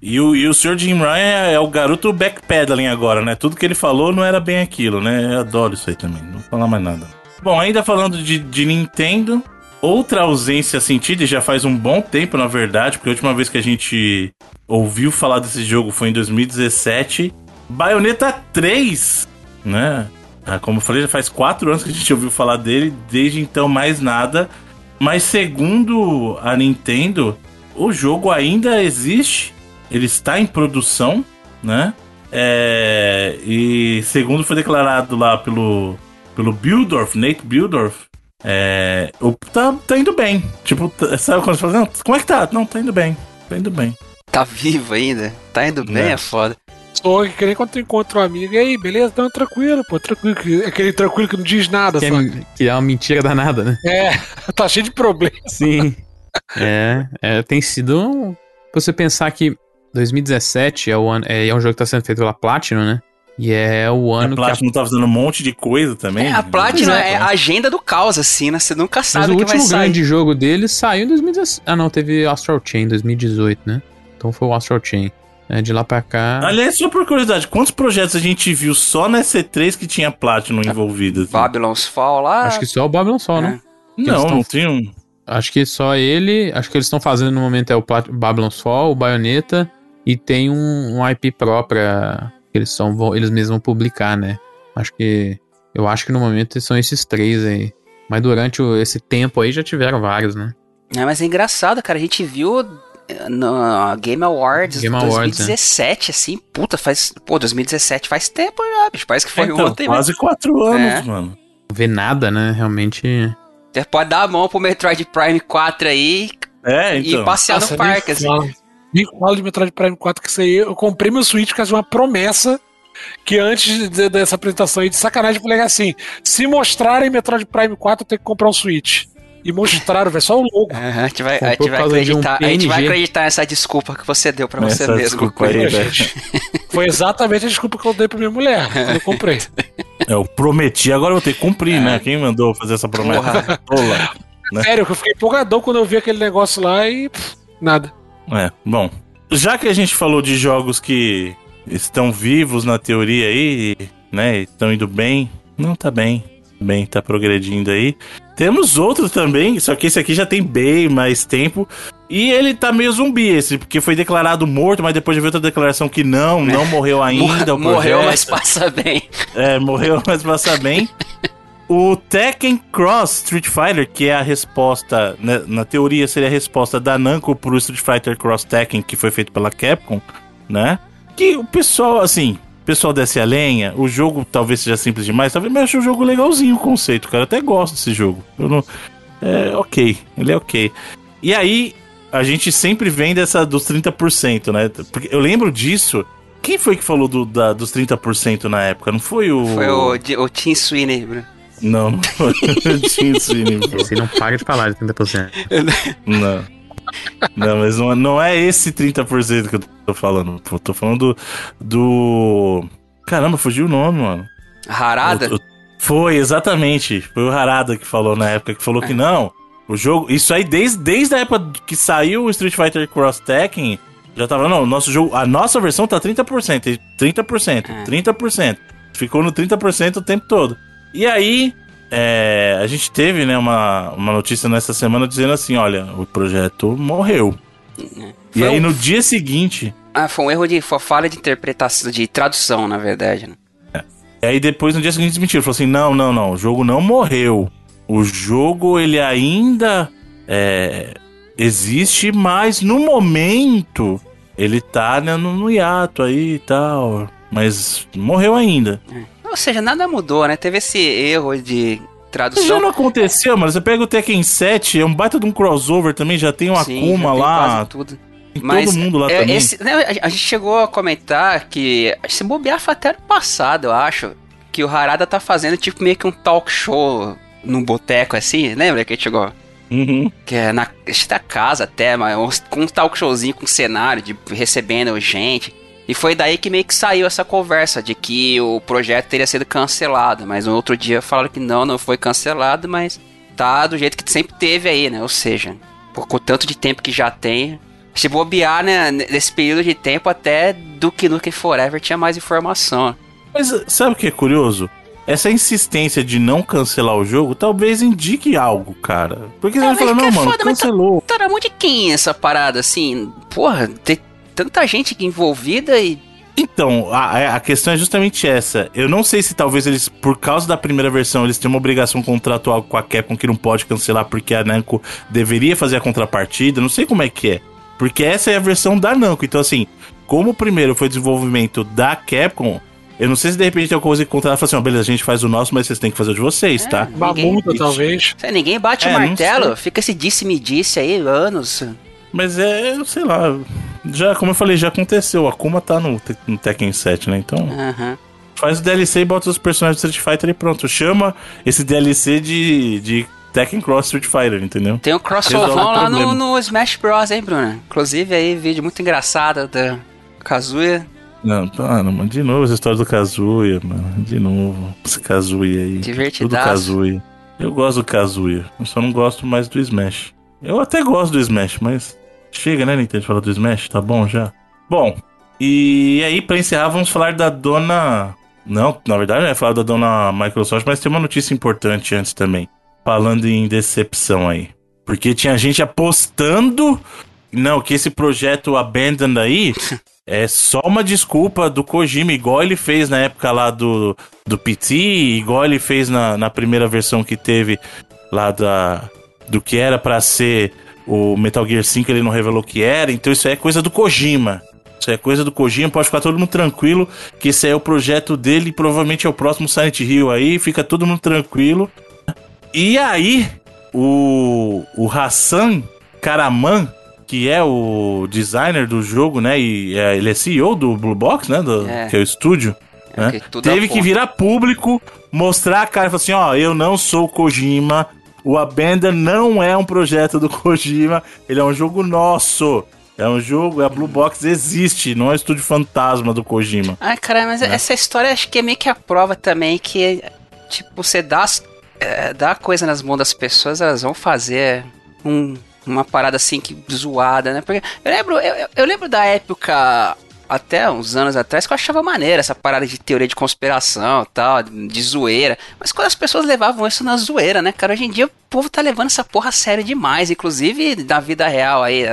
E o Sr. Jim Ryan é o garoto backpedaling agora, né? Tudo que ele falou não era bem aquilo, né? Eu adoro isso aí também, não vou falar mais nada. Bom, ainda falando de Nintendo, outra ausência sentida, e já faz um bom tempo, na verdade, porque a última vez que a gente ouviu falar desse jogo foi em 2017, Bayonetta 3, né? Como eu falei, já faz 4 anos que a gente ouviu falar dele, desde então mais nada. Mas segundo a Nintendo, o jogo ainda existe, ele está em produção, né? E segundo foi declarado lá pelo Bildorf, Nate Bildorf, tá indo bem. Tipo, sabe quando você fala, não, como é que tá? Não, tá indo bem. Tá vivo ainda? Tá indo bem, é foda. Song, que nem quando tu encontra um amigo, e aí, beleza? Não, tranquilo, pô, tranquilo. Aquele tranquilo que não diz nada, Song. Que é uma mentira danada, né? Tá cheio de problema. Sim. Tem sido um... Você pensar que 2017 é um jogo que tá sendo feito pela Platinum, né? E é o ano que... A Platinum tá fazendo um monte de coisa também. A Platinum é a agenda do caos, assim, né? Você nunca sabe o que vai sair. Mas o último grande jogo dele saiu em 2017. Ah, não, teve Astral Chain em 2018, né? Então foi o Astral Chain. De lá pra cá... Aliás, só por curiosidade, quantos projetos a gente viu só na E3 que tinha Platinum envolvida? Assim? Babylon's Fall lá... Acho que só o Babylon's Fall, né? Não tinha um... Acho que só ele... Acho que eles estão fazendo no momento o Babylon's Fall, o Bayonetta, e tem um IP própria que eles mesmos vão publicar, né? Eu acho que no momento são esses 3 aí. Mas durante esse tempo aí já tiveram vários, né? Mas é engraçado, cara. A gente viu... No Game Awards 2017, né? Assim, puta, faz... Pô, 2017 faz tempo já, bicho, parece que foi ontem. Quase 4 anos, mano. Não vê nada, né, realmente... Você pode dar a mão pro Metroid Prime 4 aí então. E passear no parque, assim. Nem falo de Metroid Prime 4, que isso aí, eu comprei meu Switch por causa de uma promessa que antes dessa apresentação aí, de sacanagem, eu falei assim, se mostrarem Metroid Prime 4, eu tenho que comprar um Switch. E mostraram, velho, só o logo. A gente vai acreditar nessa desculpa que você deu pra você mesmo. Foi exatamente a desculpa que eu dei pra minha mulher quando eu comprei. Eu prometi, agora eu vou ter que cumprir, né? Quem mandou fazer essa promessa? Olá, né? Sério, eu fiquei empolgadão quando eu vi aquele negócio lá e... nada. Bom, já que a gente falou de jogos que estão vivos na teoria aí, né? Estão indo bem. Não, tá bem, tá progredindo aí. Temos outro também, só que esse aqui já tem bem mais tempo. E ele tá meio zumbi esse, porque foi declarado morto, mas depois já veio outra declaração que não morreu ainda. Morreu, mas passa bem. Morreu, mas passa bem. O Tekken Cross Street Fighter, que é a resposta, né, na teoria seria a resposta da Namco pro Street Fighter Cross Tekken, que foi feito pela Capcom, né? Que o pessoal, assim... O pessoal desce a lenha, o jogo talvez seja simples demais, talvez eu ache um jogo legalzinho o conceito, cara, eu até gosto desse jogo. Ele é ok. E aí, a gente sempre vem dessa dos 30%, né? Porque eu lembro disso, quem foi que falou dos 30% na época? Não foi o... Foi o Tim Sweeney, Bruno. Não foi o Tim Sweeney, Bruno. Você não paga de falar de 30%. Não. Não, mas não é esse 30% que eu tô falando. Pô, tô falando do... Caramba, fugiu o nome, mano. Harada? Foi, exatamente. Foi o Harada que falou na época, que falou que não. O jogo... Isso aí, desde a época que saiu o Street Fighter Cross Tekken, já tava, não, o nosso jogo... A nossa versão tá 30%. Ficou no 30% o tempo todo. E aí... a gente teve, né, uma notícia nessa semana dizendo assim, olha, o projeto morreu. E aí no dia seguinte... foi um erro foi falha de interpretação, de tradução, na verdade, né? E aí depois, no dia seguinte, desmentiram. Falou assim, não, o jogo não morreu. O jogo, ele ainda existe, mas no momento ele tá, né, no hiato aí e tal. Mas morreu ainda. Ou seja, nada mudou, né? Teve esse erro de tradução. Isso já não aconteceu, mano. Você pega o Tekken 7, é um baita de um crossover também, já tem o Akuma lá. Quase tudo. Tem todo mundo lá também. A gente chegou a comentar que, se bobear, foi até ano passado, eu acho, que o Harada tá fazendo tipo meio que um talk show num boteco assim, lembra que a gente jogou? Uhum. Que é na casa até, mas com um talk showzinho com cenário, de recebendo gente. E foi daí que meio que saiu essa conversa de que o projeto teria sido cancelado. Mas no outro dia falaram que não foi cancelado, mas tá do jeito que sempre teve aí, né? Ou seja, com o tanto de tempo que já tem, se bobear, né, nesse período de tempo até Duke Nukem Forever tinha mais informação. Mas sabe o que é curioso? Essa insistência de não cancelar o jogo talvez indique algo, cara. Porque você vai falar, não, mano, foda, cancelou. Tá na mão de quem essa parada, assim? Porra, tem tanta gente envolvida e... Então, a questão é justamente essa. Eu não sei se talvez eles, por causa da primeira versão, eles têm uma obrigação contratual com a Capcom que não pode cancelar porque a Namco deveria fazer a contrapartida. Não sei como é que é. Porque essa é a versão da Namco. Então, assim, como o primeiro foi desenvolvimento da Capcom... Eu não sei se de repente tem alguma coisa que contratar e falar assim, ó, beleza, a gente faz o nosso, mas vocês têm que fazer o de vocês, tá? Uma multa, talvez. Ninguém bate o martelo, fica esse disse-me-disse aí, anos. Mas sei lá, já, como eu falei, já aconteceu, a Akuma tá no Tekken 7, né, então... Uh-huh. Faz o DLC e bota os personagens do Street Fighter e pronto, chama esse DLC de Tekken Cross Street Fighter, entendeu? Tem um crossover lá no Smash Bros, hein, Bruno? Inclusive aí, vídeo muito engraçado da Kazuya. Não, tá, mano, de novo essa história do Kazuya, mano. De novo, esse Kazuya aí. Divertidaço. Tudo Kazuya. Eu gosto do Kazuya, eu só não gosto mais do Smash. Eu até gosto do Smash, mas... Chega, né, Nintendo, falar do Smash? Tá bom já? Bom, e aí, pra encerrar, vamos falar da dona... Não, na verdade não é falar da dona Microsoft, mas tem uma notícia importante antes também. Falando em decepção aí. Porque tinha gente apostando... Não, que esse projeto Abandoned aí... É só uma desculpa do Kojima, igual ele fez na época lá do PT, igual ele fez na primeira versão que teve lá do que era pra ser o Metal Gear 5, ele não revelou que era, então isso aí é coisa do Kojima. Isso aí é coisa do Kojima, pode ficar todo mundo tranquilo, que esse aí é o projeto dele, provavelmente é o próximo Silent Hill aí, fica todo mundo tranquilo. E aí, o Hassan Karaman, que é o designer do jogo, né? E ele é CEO do Blue Box, né? Que é o estúdio. Né? Teve que virar público, mostrar a cara e falar assim, ó, eu não sou o Kojima, o Abandon não é um projeto do Kojima, ele é um jogo nosso. É um jogo, a Blue Box existe, não é um estúdio fantasma do Kojima. Ai, caralho, mas essa história acho que é meio que a prova também que, tipo, você dá coisa nas mãos das pessoas, elas vão fazer uma parada assim que zoada, né? Porque eu lembro da época, até uns anos atrás, que eu achava maneira essa parada de teoria de conspiração e tal, de zoeira. Mas quando as pessoas levavam isso na zoeira, né, cara? Hoje em dia o povo tá levando essa porra a sério demais, inclusive na vida real aí.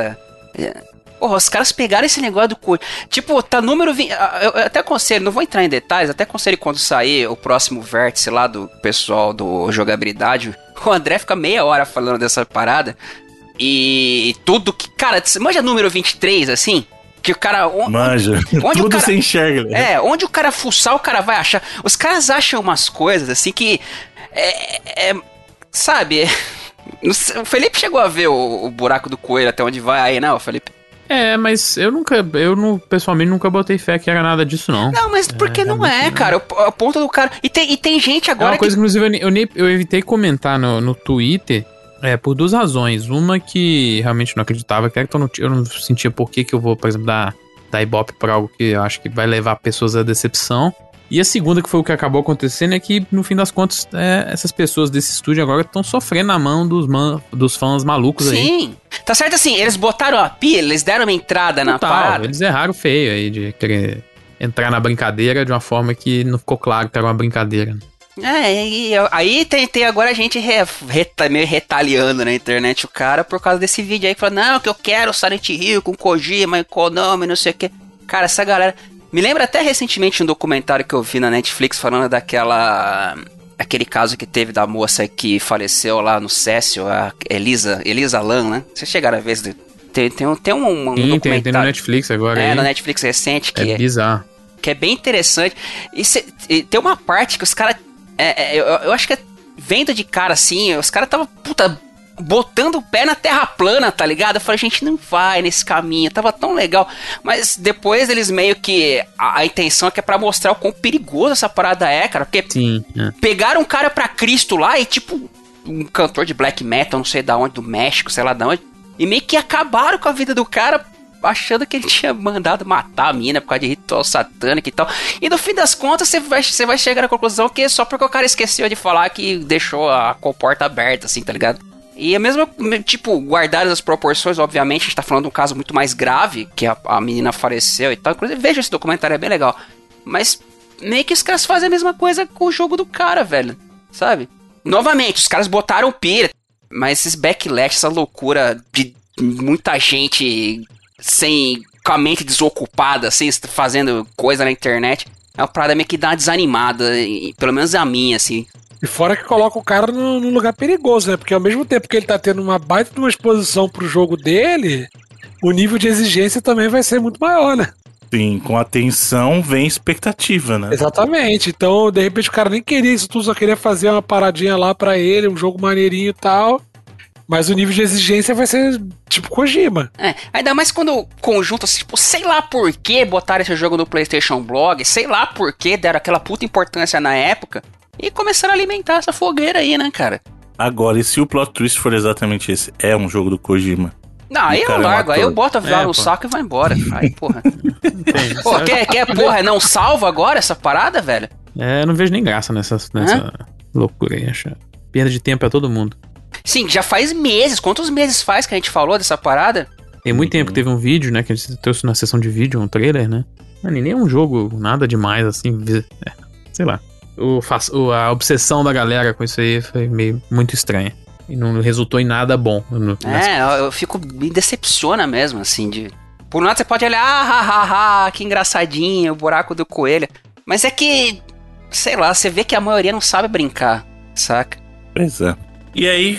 Porra, os caras pegaram esse negócio do cu. Tipo, tá número 20. Eu até aconselho, não vou entrar em detalhes, até aconselho quando sair o próximo vértice lá do pessoal do Jogabilidade. O André fica meia hora falando dessa parada. E tudo que... Cara, manja número 23, assim? Que o cara... Manja. Onde tudo se enxerga. Né? É, onde o cara fuçar, o cara vai achar. Os caras acham umas coisas, assim, que... sabe? O Felipe chegou a ver o buraco do coelho até onde vai aí, não, Felipe? É, mas pessoalmente, nunca botei fé que era nada disso, não. Não, mas porque não é, cara. A ponta do cara... E tem gente agora... É uma coisa que, inclusive, eu evitei comentar no Twitter... por duas razões. Uma que realmente não acreditava, que era que eu não sentia por que eu vou, por exemplo, dar ibope pra algo que eu acho que vai levar pessoas à decepção. E a segunda, que foi o que acabou acontecendo, é que, no fim das contas, essas pessoas desse estúdio agora estão sofrendo na mão dos fãs malucos. Sim. Aí. Sim. Tá certo assim, eles botaram a pilha, eles deram uma entrada na parada. Eles erraram feio aí de querer entrar na brincadeira de uma forma que não ficou claro que era uma brincadeira. E aí tem agora a gente meio retaliando na internet o cara por causa desse vídeo aí que fala, não, que eu quero Silent Hill com Kojima e Konami, não sei o que. Cara, essa galera... Me lembra até recentemente um documentário que eu vi na Netflix falando aquele caso que teve da moça que faleceu lá no Cécio, a Elisa Lam, né? Vocês chegaram a ver isso? Tem um documentário. Tem na Netflix agora. É, na Netflix recente. Que é bizarro. Que é bem interessante. E tem uma parte que os caras... eu acho que vendo de cara assim, os caras tava, puta, botando o pé na terra plana, tá ligado? Eu falei, gente, não vai nesse caminho, tava tão legal. Mas depois eles meio que... A intenção é que é pra mostrar o quão perigoso essa parada é, cara. Porque pegaram um cara pra Cristo lá e, tipo, um cantor de black metal, não sei da onde, do México, sei lá da onde. E meio que acabaram com a vida do cara, achando que ele tinha mandado matar a mina por causa de ritual satânico e tal. E no fim das contas, você vai chegar na conclusão que só porque o cara esqueceu de falar que deixou a comporta aberta, assim, tá ligado? E a mesma, tipo, guardadas as proporções, obviamente, a gente tá falando de um caso muito mais grave, que a menina faleceu e tal. Inclusive, veja esse documentário, é bem legal. Mas meio que os caras fazem a mesma coisa com o jogo do cara, velho, sabe? Novamente, os caras botaram pira, mas esses backlash, essa loucura de muita gente sem, com a mente desocupada, assim, fazendo coisa na internet, é uma parada meio que dá uma desanimada, e, pelo menos a minha, assim. E fora que coloca o cara num lugar perigoso, né? Porque ao mesmo tempo que ele tá tendo uma baita de uma exposição pro jogo dele, o nível de exigência também vai ser muito maior, né? Sim, com atenção vem expectativa, né? Exatamente, então de repente o cara nem queria isso tudo, só queria fazer uma paradinha lá pra ele, um jogo maneirinho e tal, mas o nível de exigência vai ser tipo Kojima. É, ainda mais quando o conjunto, assim, tipo, sei lá por que botaram esse jogo no PlayStation Blog, sei lá por que deram aquela puta importância na época, e começaram a alimentar essa fogueira aí, né, cara? Agora, e se o plot twist for exatamente esse? É um jogo do Kojima. Não, aí eu largo, aí eu boto a viola no saco e vai embora. Aí, porra. Pô, quer, porra, não salva agora essa parada, velho? É, eu não vejo nem graça nessa loucura aí, acho. Perda de tempo pra todo mundo. Sim, já faz meses. Quantos meses faz que a gente falou dessa parada? Tem muito tempo que teve um vídeo, né, que a gente trouxe na sessão de vídeo, um trailer, né? Não, nem um jogo, nada demais, assim, sei lá. A obsessão da galera com isso aí foi meio muito estranha. E não resultou em nada bom. Eu fico... Me decepciona mesmo, assim, de... Por um lado você pode olhar... Ah, que engraçadinho, o buraco do coelho. Mas é que... Sei lá, você vê que a maioria não sabe brincar, saca? Pois é. E aí,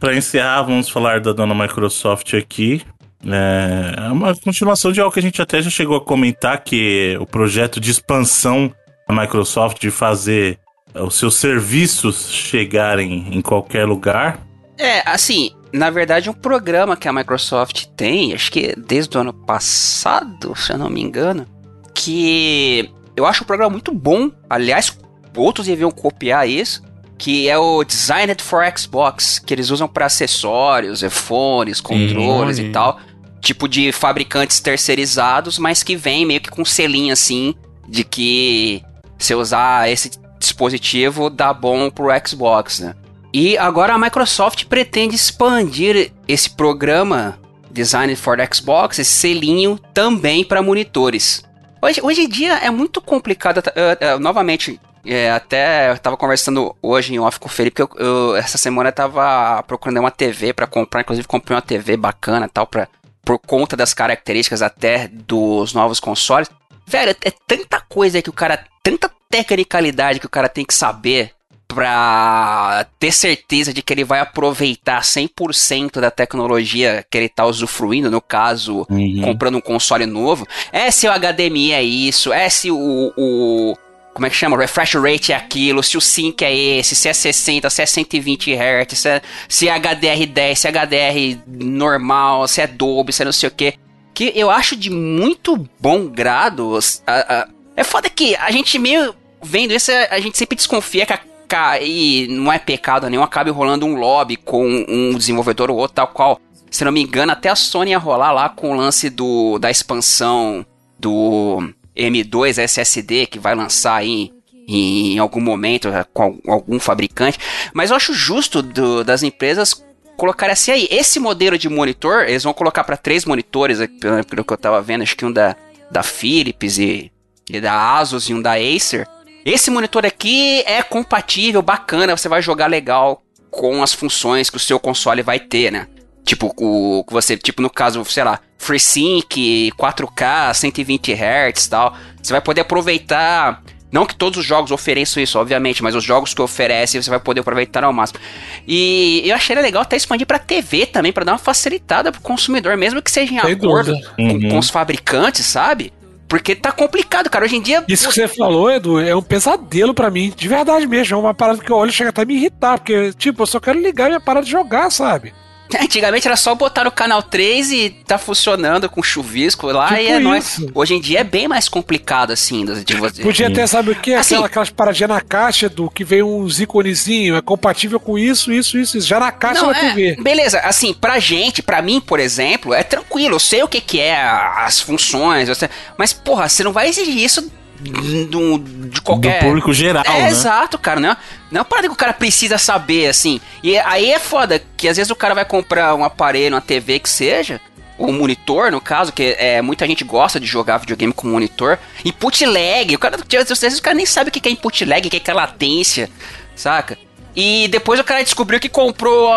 pra encerrar, vamos falar da dona Microsoft aqui. É uma continuação de algo que a gente até já chegou a comentar, que é o projeto de expansão da Microsoft de fazer os seus serviços chegarem em qualquer lugar. É, assim, na verdade, um programa que a Microsoft tem, acho que desde o ano passado, se eu não me engano, que eu acho um programa muito bom, aliás, outros deviam copiar isso, que é o Designed for Xbox, que eles usam para acessórios, fones, controles e tal, tipo de fabricantes terceirizados, mas que vem meio que com um selinho assim, de que se usar esse dispositivo dá bom pro Xbox, né? E agora a Microsoft pretende expandir esse programa Design for the Xbox, esse selinho, também para monitores. Hoje em dia é muito complicado, novamente, até eu tava conversando hoje em off com o Felipe, porque eu essa semana tava procurando uma TV para comprar, inclusive comprei uma TV bacana e tal, por conta das características até dos novos consoles. Velho, é tanta coisa que o cara, tanta tecnicalidade que o cara tem que saber pra ter certeza de que ele vai aproveitar 100% da tecnologia que ele tá usufruindo, no caso, comprando um console novo. É se o HDMI é isso, é se o como é que chama? O refresh rate é aquilo, se o sync é esse, se é 60, se é 120 Hz, se é HDR10, se é HDR normal, se é Dolby, se é não sei o quê. Que eu acho de muito bom grado. É foda que a gente meio vendo isso, a gente sempre desconfia e não é pecado nenhum, acaba rolando um lobby com um desenvolvedor ou outro, tal qual. Se não me engano, até a Sony ia rolar lá com o lance da expansão do M2 SSD, que vai lançar aí em algum momento com algum fabricante. Mas eu acho justo das empresas colocar assim aí, esse modelo de monitor, eles vão colocar para 3 monitores, pelo que eu tava vendo, acho que um da Philips e da Asus e um da Acer. Esse monitor aqui é compatível, bacana, você vai jogar legal com as funções que o seu console vai ter, né? Tipo, no caso, sei lá, FreeSync, 4K, 120 Hz e tal, você vai poder aproveitar... Não que todos os jogos ofereçam isso, obviamente, mas os jogos que oferecem você vai poder aproveitar ao máximo. E eu achei legal até expandir pra TV também, pra dar uma facilitada pro consumidor, mesmo que seja em acordo com os fabricantes, sabe? Porque tá complicado, cara, hoje em dia... Isso que você falou, Edu, é um pesadelo pra mim, de verdade mesmo, é uma parada que eu olho e chega até a me irritar, porque, tipo, eu só quero ligar minha parada de jogar, sabe? Antigamente era só botar no canal 3 e tá funcionando com chuvisco lá tipo e é nóis. Hoje em dia é bem mais complicado assim. Podia ter, sabe o que? Assim, aquelas paradinhas na caixa do que vem uns iconezinhos, é compatível com isso, já na caixa não, da TV. Beleza, assim, pra gente, pra mim, por exemplo, é tranquilo, eu sei o que é as funções, mas porra, você não vai exigir isso de qualquer... Do público geral, né? Exato, cara, né? Não é uma parada que o cara precisa saber, assim. E aí é foda, que às vezes o cara vai comprar um aparelho, uma TV que seja, ou um monitor, no caso, que muita gente gosta de jogar videogame com monitor. Input lag, às vezes o cara nem sabe o que é input lag, o que é latência, saca? E depois o cara descobriu que comprou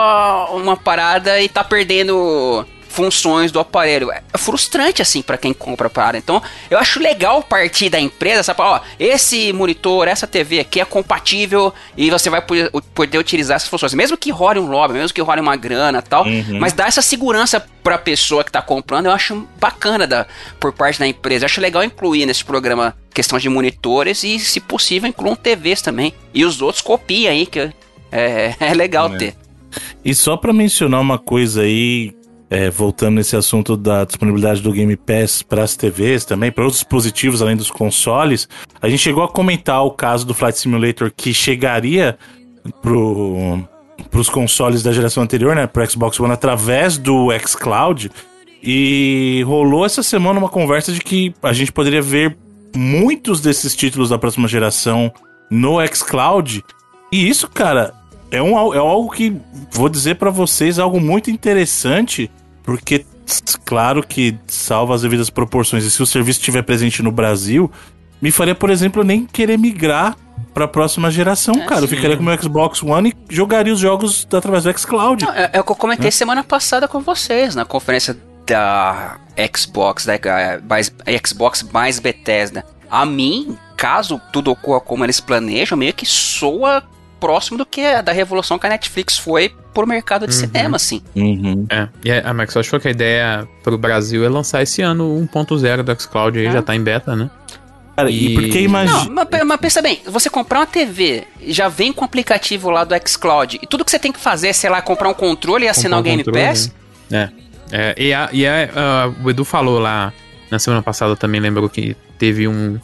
uma parada e tá perdendo funções do aparelho. É frustrante, assim, pra quem compra a parada. Então, eu acho legal partir da empresa, sabe? Ó, esse monitor, essa TV aqui é compatível e você vai poder utilizar essas funções. Mesmo que role um lobby, mesmo que role uma grana e tal, mas dá essa segurança pra pessoa que tá comprando, eu acho bacana por parte da empresa. Eu acho legal incluir nesse programa questão de monitores e, se possível, incluam TVs também. E os outros copia aí, que é legal ter. E só pra mencionar uma coisa aí, voltando nesse assunto da disponibilidade do Game Pass para as TVs também, para outros dispositivos além dos consoles, a gente chegou a comentar o caso do Flight Simulator que chegaria para os consoles da geração anterior, né, para o Xbox One, através do xCloud, e rolou essa semana uma conversa de que a gente poderia ver muitos desses títulos da próxima geração no xCloud, e isso, cara, é algo que, vou dizer pra vocês, algo muito interessante, porque, claro que salva as devidas proporções, e se o serviço estiver presente no Brasil, me faria, por exemplo, nem querer migrar pra próxima geração, cara. Sim. Eu ficaria com o meu Xbox One e jogaria os jogos através do xCloud. Não, é o que eu comentei semana passada com vocês, na conferência da Xbox, Xbox mais Bethesda. A mim, caso tudo ocorra como eles planejam, meio que soa próximo do que a da revolução que a Netflix foi pro mercado de cinema, assim. E a Microsoft achou que a ideia pro Brasil é lançar esse ano 1.0 do xCloud, aí já tá em beta, né? Cara, e porque imagina... Mas pensa bem, você comprar uma TV, já vem com o aplicativo lá do xCloud, e tudo que você tem que fazer é, sei lá, comprar um controle e assinar o Game Pass. Né? O Edu falou lá, na semana passada também, lembrou que teve um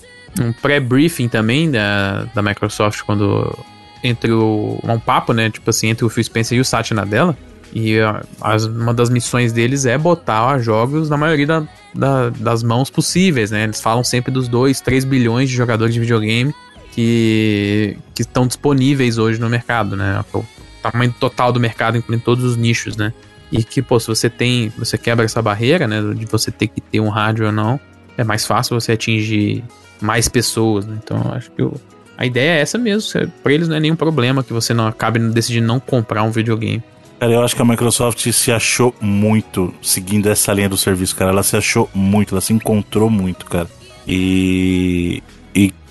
pré-briefing também da Microsoft, quando... entre um papo, né, tipo assim, entre o Phil Spencer e o Satya Nadella, e uma das missões deles é botar jogos na maioria das mãos possíveis, né, eles falam sempre dos 2-3 bilhões de jogadores de videogame que estão disponíveis hoje no mercado, né, o tamanho total do mercado, incluindo todos os nichos, né, e que, pô, se você quebra essa barreira, né, de você ter que ter um hardware ou não, é mais fácil você atingir mais pessoas, né, então acho que a ideia é essa mesmo, pra eles não é nenhum problema que você não acabe decidindo não comprar um videogame. Cara, eu acho que a Microsoft se achou muito seguindo essa linha do serviço, cara, ela se achou muito, ela se encontrou muito, cara, e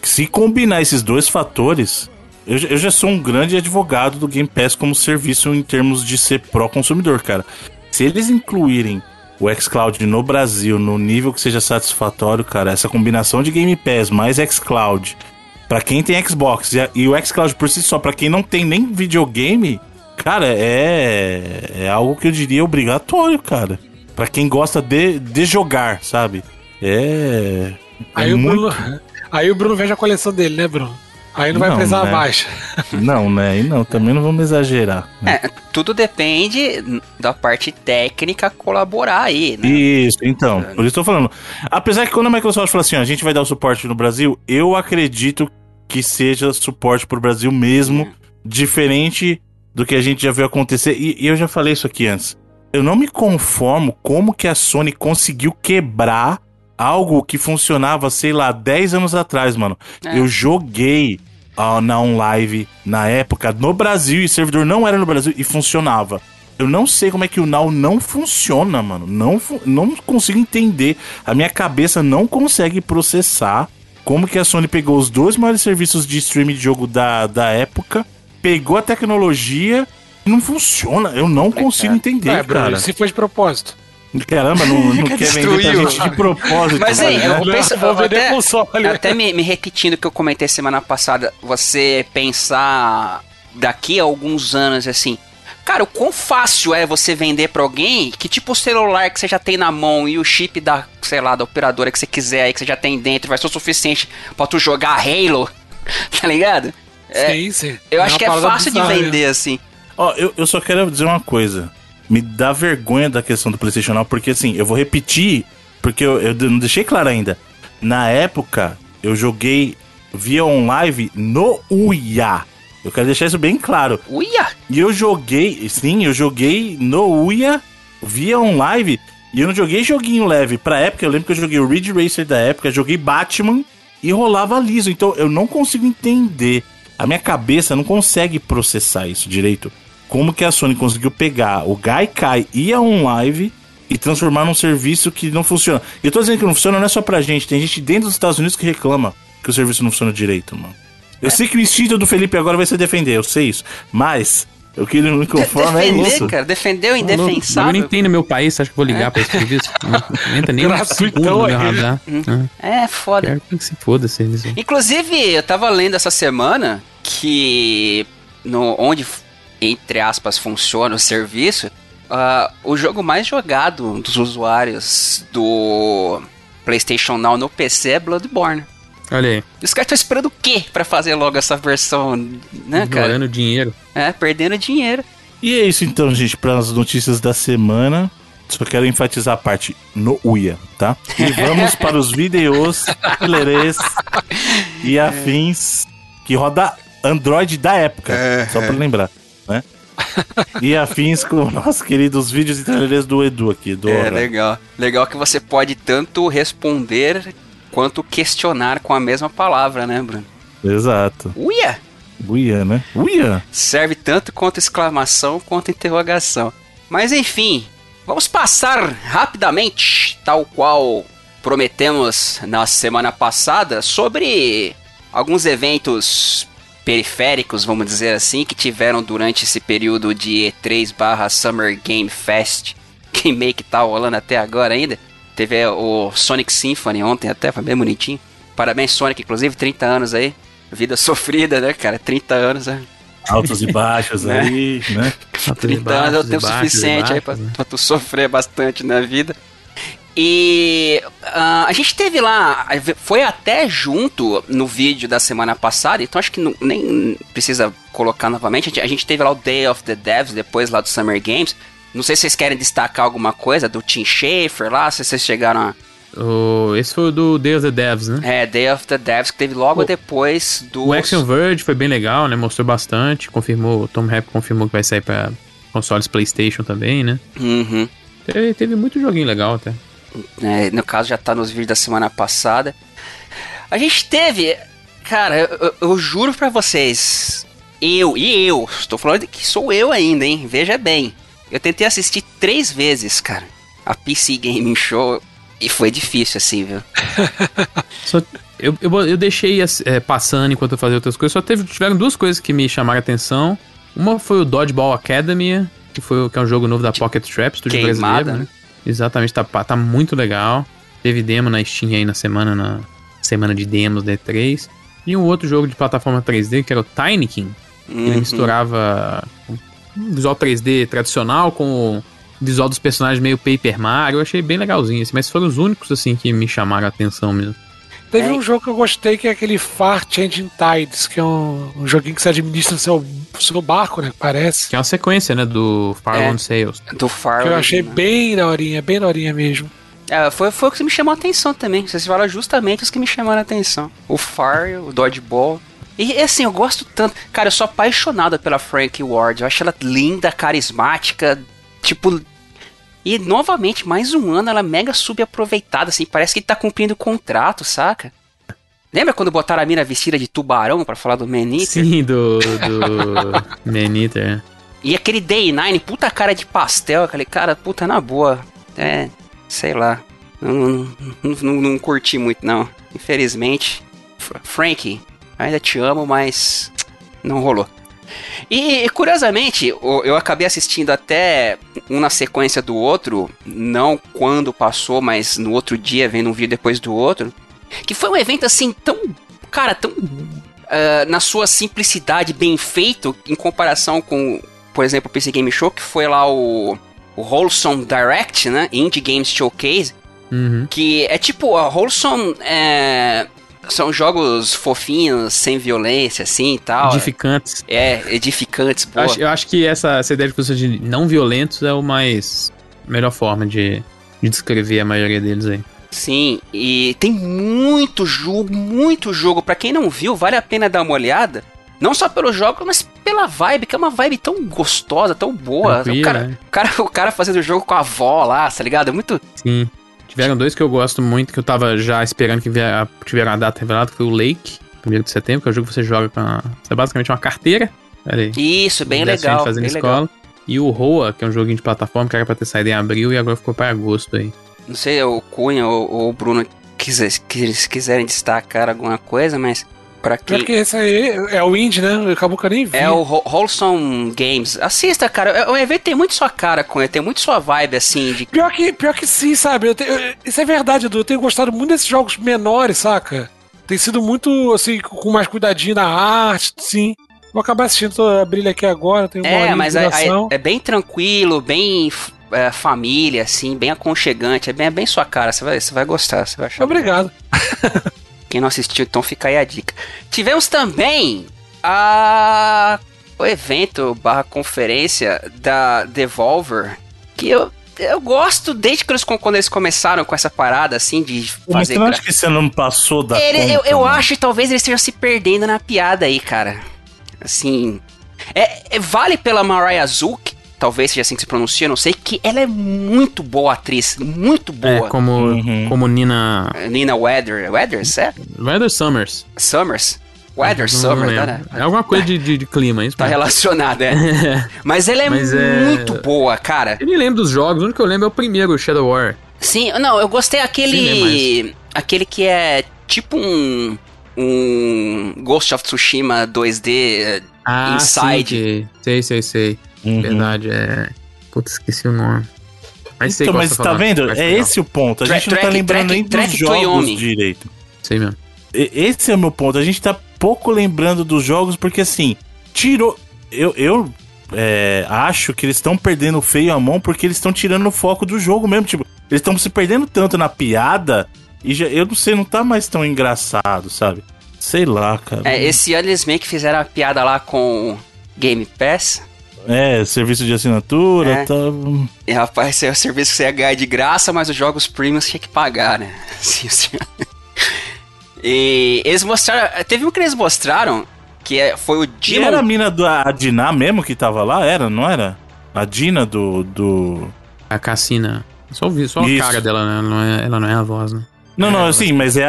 se combinar esses dois fatores, eu já sou um grande advogado do Game Pass como serviço em termos de ser pró-consumidor, cara. Se eles incluírem o xCloud no Brasil no nível que seja satisfatório, cara, essa combinação de Game Pass mais xCloud... Pra quem tem Xbox e o xCloud por si só, pra quem não tem nem videogame, cara, é algo que eu diria obrigatório, cara. Pra quem gosta de jogar, sabe? Aí o Bruno veja a coleção dele, né, Bruno? Aí não vai precisar mais. Não, né? E não, também não vamos exagerar. Né? Tudo depende da parte técnica colaborar aí, né? Isso, então. Por isso eu tô falando. Apesar que quando a Microsoft fala assim, ó, a gente vai dar o suporte no Brasil, eu acredito que seja suporte pro Brasil mesmo, diferente do que a gente já viu acontecer. E eu já falei isso aqui antes. Eu não me conformo como que a Sony conseguiu quebrar algo que funcionava, sei lá, 10 anos atrás, mano. Eu joguei na OnLive na época no Brasil, e o servidor não era no Brasil e funcionava. Eu não sei como é que o Now não funciona, mano. Não consigo entender. A minha cabeça não consegue processar como que a Sony pegou os dois maiores serviços de streaming de jogo da época, pegou a tecnologia e não funciona. Eu não consigo entender, cara. Se foi de propósito. Caramba, não quer vender pra gente de propósito. Mas aí, eu penso, até me repetindo o que eu comentei semana passada, você pensar daqui a alguns anos, assim, Cara, o quão fácil é você vender pra alguém que, tipo, o celular que você já tem na mão e o chip da, sei lá, da operadora que você quiser e que você já tem dentro vai ser o suficiente pra tu jogar Halo, tá ligado? Sim, sim. Eu acho que é fácil de vender, assim. Ó, eu só quero dizer uma coisa. Me dá vergonha da questão do PlayStation Now, porque, assim, eu vou repetir, porque eu não deixei claro ainda. Na época, eu joguei via online no Uia. Eu quero deixar isso bem claro. Uia! E eu joguei, sim, eu joguei no Uia via online. E eu não joguei joguinho leve. Pra época, eu lembro que eu joguei o Ridge Racer da época, joguei Batman e rolava liso. Então, eu não consigo entender. A minha cabeça não consegue processar isso direito. Como que a Sony conseguiu pegar o Gaikai e a OnLive e transformar num serviço que não funciona? Eu tô dizendo que não funciona, não é só pra gente. Tem gente dentro dos Estados Unidos que reclama que o serviço não funciona direito, mano. Eu sei que o instinto do Felipe agora vai ser defender, eu sei isso. Mas, eu queria me conformar é isso. Defender, cara, defender o indefensável. Eu nem tenho no meu país, acho que vou ligar pra esse serviço. Não entra nem um segundo no meu radar. É, foda. Quero que se foda esse serviço. Inclusive, eu tava lendo essa semana que onde, entre aspas, funciona o serviço, o jogo mais jogado dos usuários do PlayStation Now no PC é Bloodborne. Olha aí. Os caras estão esperando o quê pra fazer logo essa versão, né, cara? Perdendo dinheiro. É, perdendo dinheiro. E é isso então, gente, para as notícias da semana. Só quero enfatizar a parte no Uia, tá? E vamos para os vídeos, trailers e afins que roda Android da época, só pra lembrar, né? E afins com nossos queridos vídeos e trailers do Edu aqui, do Alrai. Legal. Legal que você pode tanto responder quanto questionar com a mesma palavra, né, Bruno? Exato. Uia! Uia, né? Uia! Serve tanto quanto exclamação, quanto interrogação. Mas, enfim, vamos passar rapidamente, tal qual prometemos na semana passada, sobre alguns eventos periféricos, vamos dizer assim, que tiveram durante esse período de E3/Summer Game Fest, que meio que tá rolando até agora ainda. Teve o Sonic Symphony ontem até, foi bem bonitinho. Parabéns, Sonic, inclusive, 30 anos aí. Vida sofrida, né, cara? 30 anos, né? Altos e baixos aí, né? 30 anos é o tempo suficiente aí pra tu sofrer bastante na vida. E a gente teve lá, foi até junto no vídeo da semana passada, então acho que não, nem precisa colocar novamente. A gente teve lá o Day of the Devs, depois lá do Summer Games. Não sei se vocês querem destacar alguma coisa do Tim Schafer lá, se vocês chegaram a... Esse foi o do Day of the Devs, né? É, Day of the Devs, que teve logo depois do... O Action Verge foi bem legal, né? Mostrou bastante, confirmou, o Tom Happ confirmou que vai sair pra consoles PlayStation também, né? Uhum. Teve muito joguinho legal até. É, no caso, já tá nos vídeos da semana passada. A gente teve... Cara, eu juro pra vocês, eu, estou falando que sou eu ainda, hein? Veja bem. Eu tentei assistir 3 vezes, cara, a PC Gaming Show, e foi difícil, assim, viu? eu deixei passando enquanto eu fazia outras coisas, só tiveram 2 coisas que me chamaram a atenção. Uma foi o Dodgeball Academy, que é um jogo novo da Pocket Trap, estúdio brasileiro, né? Exatamente, tá muito legal. Teve demo na Steam aí na semana de demos da E3. E um outro jogo de plataforma 3D, que era o Tinykin, ele misturava... visual 3D tradicional com o visual dos personagens meio Paper Mario. Eu achei bem legalzinho, assim, mas foram os únicos, assim, que me chamaram a atenção mesmo. Teve um jogo que eu gostei, que é aquele Far Changing Tides, que é um joguinho que você administra no seu barco, né, parece. Que é uma sequência, né, do Farland Sales. Do Farland. Que eu achei bem daorinha mesmo. É, foi o que me chamou a atenção também. Vocês falaram justamente os que me chamaram a atenção. O Far, o Dodgeball... E assim, eu gosto tanto... Cara, eu sou apaixonada pela Frank Ward. Eu acho ela linda, carismática, tipo... E, novamente, mais um ano, ela é mega subaproveitada, assim. Parece que tá cumprindo o contrato, saca? Lembra quando botaram a mina vestida de tubarão pra falar do Man-Eater? Sim, do Man-Eater. E aquele Day9, puta cara de pastel. Aquele cara, puta, na boa. É, sei lá. Não curti muito, não. Infelizmente. Frankie... Ainda te amo, mas não rolou. E, curiosamente, eu acabei assistindo até um na sequência do outro, não quando passou, mas no outro dia, vendo um vídeo depois do outro, que foi um evento, assim, tão na sua simplicidade, bem feito, em comparação com por exemplo, o PC Game Show, que foi lá o Wholesome Direct, né? Indie Games Showcase. Uhum. Que é tipo, a Wholesome é... são jogos fofinhos, sem violência, assim e tal. Edificantes. É, edificantes, pô. Eu acho que essa ideia de não violentos é a melhor forma de descrever a maioria deles aí. Sim, e tem muito jogo, pra quem não viu, vale a pena dar uma olhada, não só pelos jogos, mas pela vibe, que é uma vibe tão gostosa, tão boa. O cara fazendo o jogo com a avó lá, tá ligado? É muito... Sim. Tiveram dois que eu gosto muito, que eu tava já esperando que tiveram a data revelada, que foi o Lake, 1º de setembro, que é o jogo que você joga com é basicamente uma carteira. Aí, isso, bem legal, fazendo bem escola. Legal. E o Roa, que é um joguinho de plataforma, que era pra ter saído em abril e agora ficou pra agosto aí. Não sei, o Cunha ou o Bruno quiserem destacar alguma coisa, mas pra quem... Porque esse aí é o indie, né? Acabou que eu nem vi. É o Wholesome Games. Assista, cara. O evento tem muito sua cara, Cunha. Tem muito sua vibe, assim. De... Pior que sim, sabe? Isso é verdade, Edu. Eu tenho gostado muito desses jogos menores, saca? Tem sido muito, assim, com mais cuidadinho na arte, sim. Vou acabar assistindo a Brilha aqui agora. Tem uma mas é bem tranquilo, bem... família, assim, bem aconchegante, é bem sua cara, você vai gostar, você vai achar. Obrigado. Quem não assistiu, então fica aí a dica. Tivemos também o evento / conferência da Devolver, que eu gosto desde que quando eles começaram com essa parada, assim, de fazer... Mas eu acho que você não passou da conta, eu acho que talvez eles estejam se perdendo na piada aí, cara. Assim, vale pela Mariah Zuck, talvez seja assim que se pronuncia, não sei, que ela é muito boa atriz, muito boa. É, como Nina Weathers, é? Weathers Summers. Weathers Summers, tá, né? É alguma coisa de clima, isso. Tá relacionada, é. Mas ela é muito boa, cara. Eu me lembro dos jogos, o único que eu lembro é o primeiro, Shadow War. Sim, não, eu gostei aquele que é tipo um Ghost of Tsushima 2D Inside. Sim, sei. Uhum. Verdade, é... Putz, esqueci o nome. Mas sei então, mas tá vendo? É esse o ponto. A gente não tá lembrando nem dos jogos direito. Sei mesmo. Esse é o meu ponto. A gente tá pouco lembrando dos jogos porque, assim, tirou... Eu acho que eles estão perdendo feio a mão porque eles estão tirando o foco do jogo mesmo. Tipo, eles estão se perdendo tanto na piada e já, eu não sei, não tá mais tão engraçado, sabe? Sei lá, cara. Esse ano eles meio que fizeram a piada lá com Game Pass... serviço de assinatura, tá... E, rapaz, esse é o serviço que você ia ganhar de graça, mas os jogos premium você tinha que pagar, né? Sim. E eles mostraram... Teve um que eles mostraram, que foi o Dina... E era a mina da Dina mesmo que tava lá? Era, não era? A Dina do... A Cassina. Só ouvi, só a cara dela, né? Ela não é a voz, né? Não, sim, mas é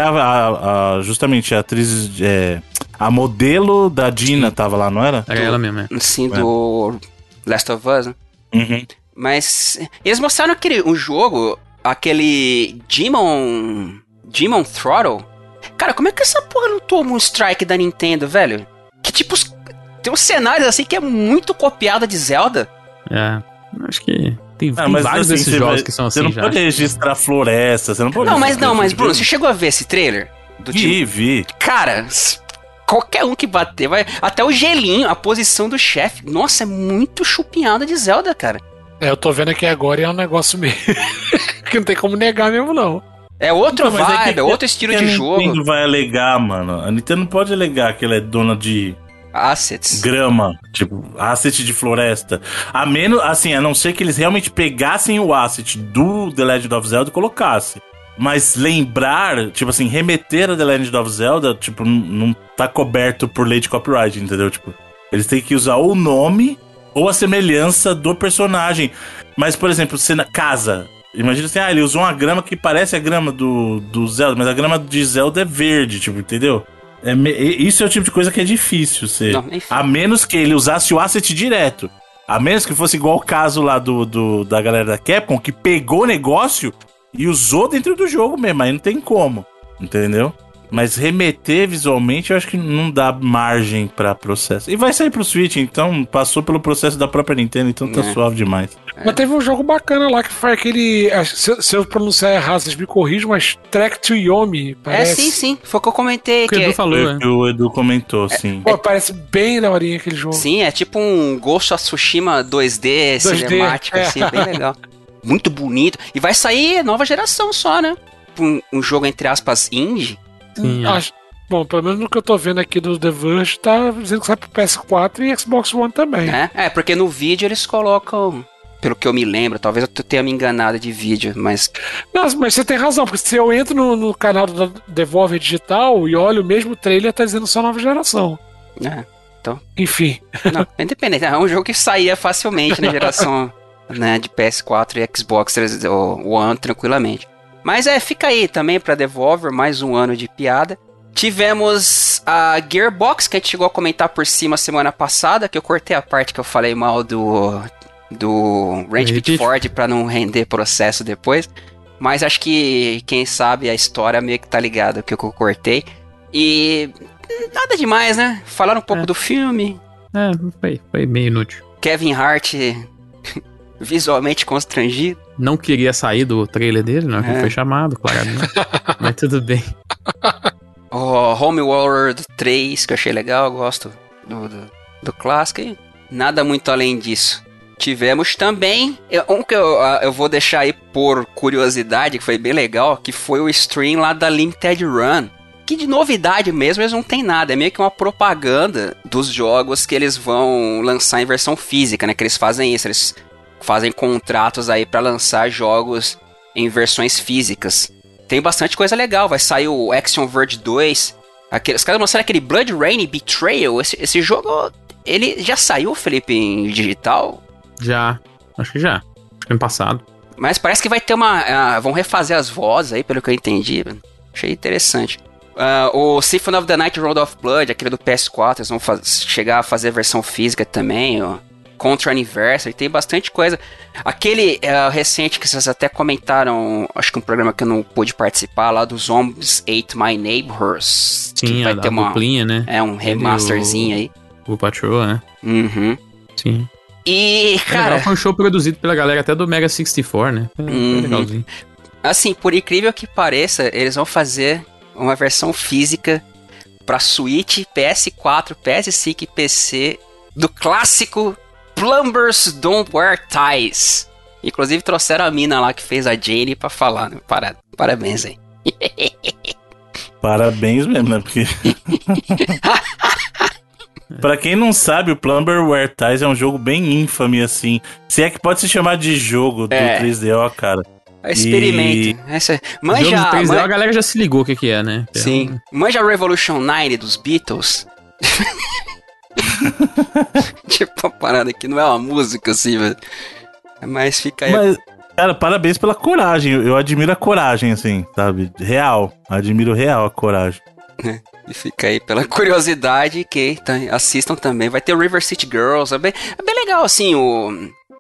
justamente a atriz... A modelo da Dina tava lá, não era? Era ela mesmo, Sim, do Last of Us, né? Uhum. Mas eles mostraram um jogo, aquele Demon Throttle. Cara, como é que essa porra não toma um strike da Nintendo, velho? Que tipo, tem uns cenários assim que é muito copiada de Zelda. É, acho que... Tem vários desses jogos que são assim já. Você não pode registrar floresta, você não pode... Não, mas Bruno, você chegou a ver esse trailer? Vi. Cara... Qualquer um que bater, vai. Até o gelinho, a posição do chefe. Nossa, é muito chupinhada de Zelda, cara. Eu tô vendo aqui agora e é um negócio meio... que não tem como negar mesmo, não. É outra vibe, outro estilo de jogo. A Nintendo vai alegar, mano. A Nintendo não pode alegar que ela é dona de... Assets. Grama. Tipo, asset de floresta. A menos, assim, a não ser que eles realmente pegassem o asset do The Legend of Zelda e colocassem. Mas lembrar, tipo assim, remeter a The Legend of Zelda, tipo, não tá coberto por lei de copyright, entendeu? Tipo, eles têm que usar ou o nome ou a semelhança do personagem. Mas, por exemplo, você na casa, imagina assim, ele usou uma grama que parece a grama do Zelda, mas a grama de Zelda é verde, tipo, entendeu? Isso é o tipo de coisa que é difícil ser. Não, a menos que ele usasse o asset direto. A menos que fosse igual o caso lá da galera da Capcom, que pegou o negócio... E usou dentro do jogo mesmo, aí não tem como, entendeu? Mas remeter visualmente, eu acho que não dá margem pra processo. E vai sair pro Switch, então passou pelo processo da própria Nintendo, então tá suave demais. Mas teve um jogo bacana lá, que foi aquele... Se eu pronunciar errado, vocês me corrijam, mas Trek to Yomi, parece. É, sim, sim. Foi o que eu comentei. Que o Edu falou, né? O Edu comentou, sim. Pô, parece bem daorinha aquele jogo. Sim, é tipo um Ghost of Tsushima 2D, cinemático, assim, bem legal. Muito bonito. E vai sair nova geração só, né? Um jogo, entre aspas, indie. Sim, bom, pelo menos no que eu tô vendo aqui do The Verge, tá dizendo que sai pro PS4 e Xbox One também. É porque no vídeo eles colocam... Pelo que eu me lembro, talvez eu tenha me enganado de vídeo, mas... Não, mas você tem razão, porque se eu entro no canal da Devolver Digital e olho o mesmo trailer, tá dizendo só nova geração. Então... Enfim. Não, independente, é um jogo que saía facilmente na geração né, de PS4 e Xbox One tranquilamente. Mas fica aí também pra Devolver, mais um ano de piada. Tivemos a Gearbox, que a gente chegou a comentar por cima semana passada, que eu cortei a parte que eu falei mal do Randy Pitchford pra não render processo depois. Mas acho que, quem sabe, a história meio que tá ligada ao que eu cortei. E nada demais, né? Falaram um pouco do filme. Foi meio inútil. Kevin Hart visualmente constrangido. Não queria sair do trailer dele, não é que foi chamado, claro. Mas tudo bem. Homeworld 3, que eu achei legal, eu gosto do clássico. E nada muito além disso. Tivemos também, um que eu vou deixar aí por curiosidade, que foi bem legal, que foi o stream lá da Limited Run. Que de novidade mesmo, eles não tem nada, é meio que uma propaganda dos jogos que eles vão lançar em versão física, né? Que eles fazem isso, eles fazem contratos aí pra lançar jogos em versões físicas. Tem bastante coisa legal, vai sair o Action Verge 2, os caras lançaram aquele Blood Rain Betrayal, esse jogo, ele já saiu, Felipe, em digital? Já. Acho que ano passado. Mas parece que vai ter vão refazer as vozes aí, pelo que eu entendi. Achei interessante. O Symphony of the Night Road of Blood, aquele do PS4, eles vão chegar a fazer a versão física também, ó. Contra Anniversary, tem bastante coisa. Aquele recente que vocês até comentaram, acho que um programa que eu não pude participar, lá do Zombies Ate My Neighbors. Sim, vai ter uma duplinha, né? É um remasterzinho aí. O Patrol, né? Uhum. Sim. E, cara... Foi um show produzido pela galera até do Mega 64, né? Foi legalzinho. Assim, por incrível que pareça, eles vão fazer uma versão física pra Switch, PS4, PS5 e PC do clássico Plumbers Don't Wear Ties. Inclusive trouxeram a mina lá que fez a Jane pra falar, né? Parabéns aí. Parabéns mesmo, né? Porque... Pra quem não sabe, o Plumber Wear Ties é um jogo bem ínfame, assim. Se é que pode se chamar de jogo do 3DO, cara. Experimento. Manja, jogo do 3DO, a galera já se ligou o que é, né? Sim. Manja Revolution 9 dos Beatles. Tipo, a parada aqui não é uma música, assim, velho. Mas fica aí... Mas, cara, parabéns pela coragem. Eu admiro a coragem, assim, sabe? Real. Admiro real a coragem. E fica aí pela curiosidade que assistam também. Vai ter o River City Girls. É bem legal, assim.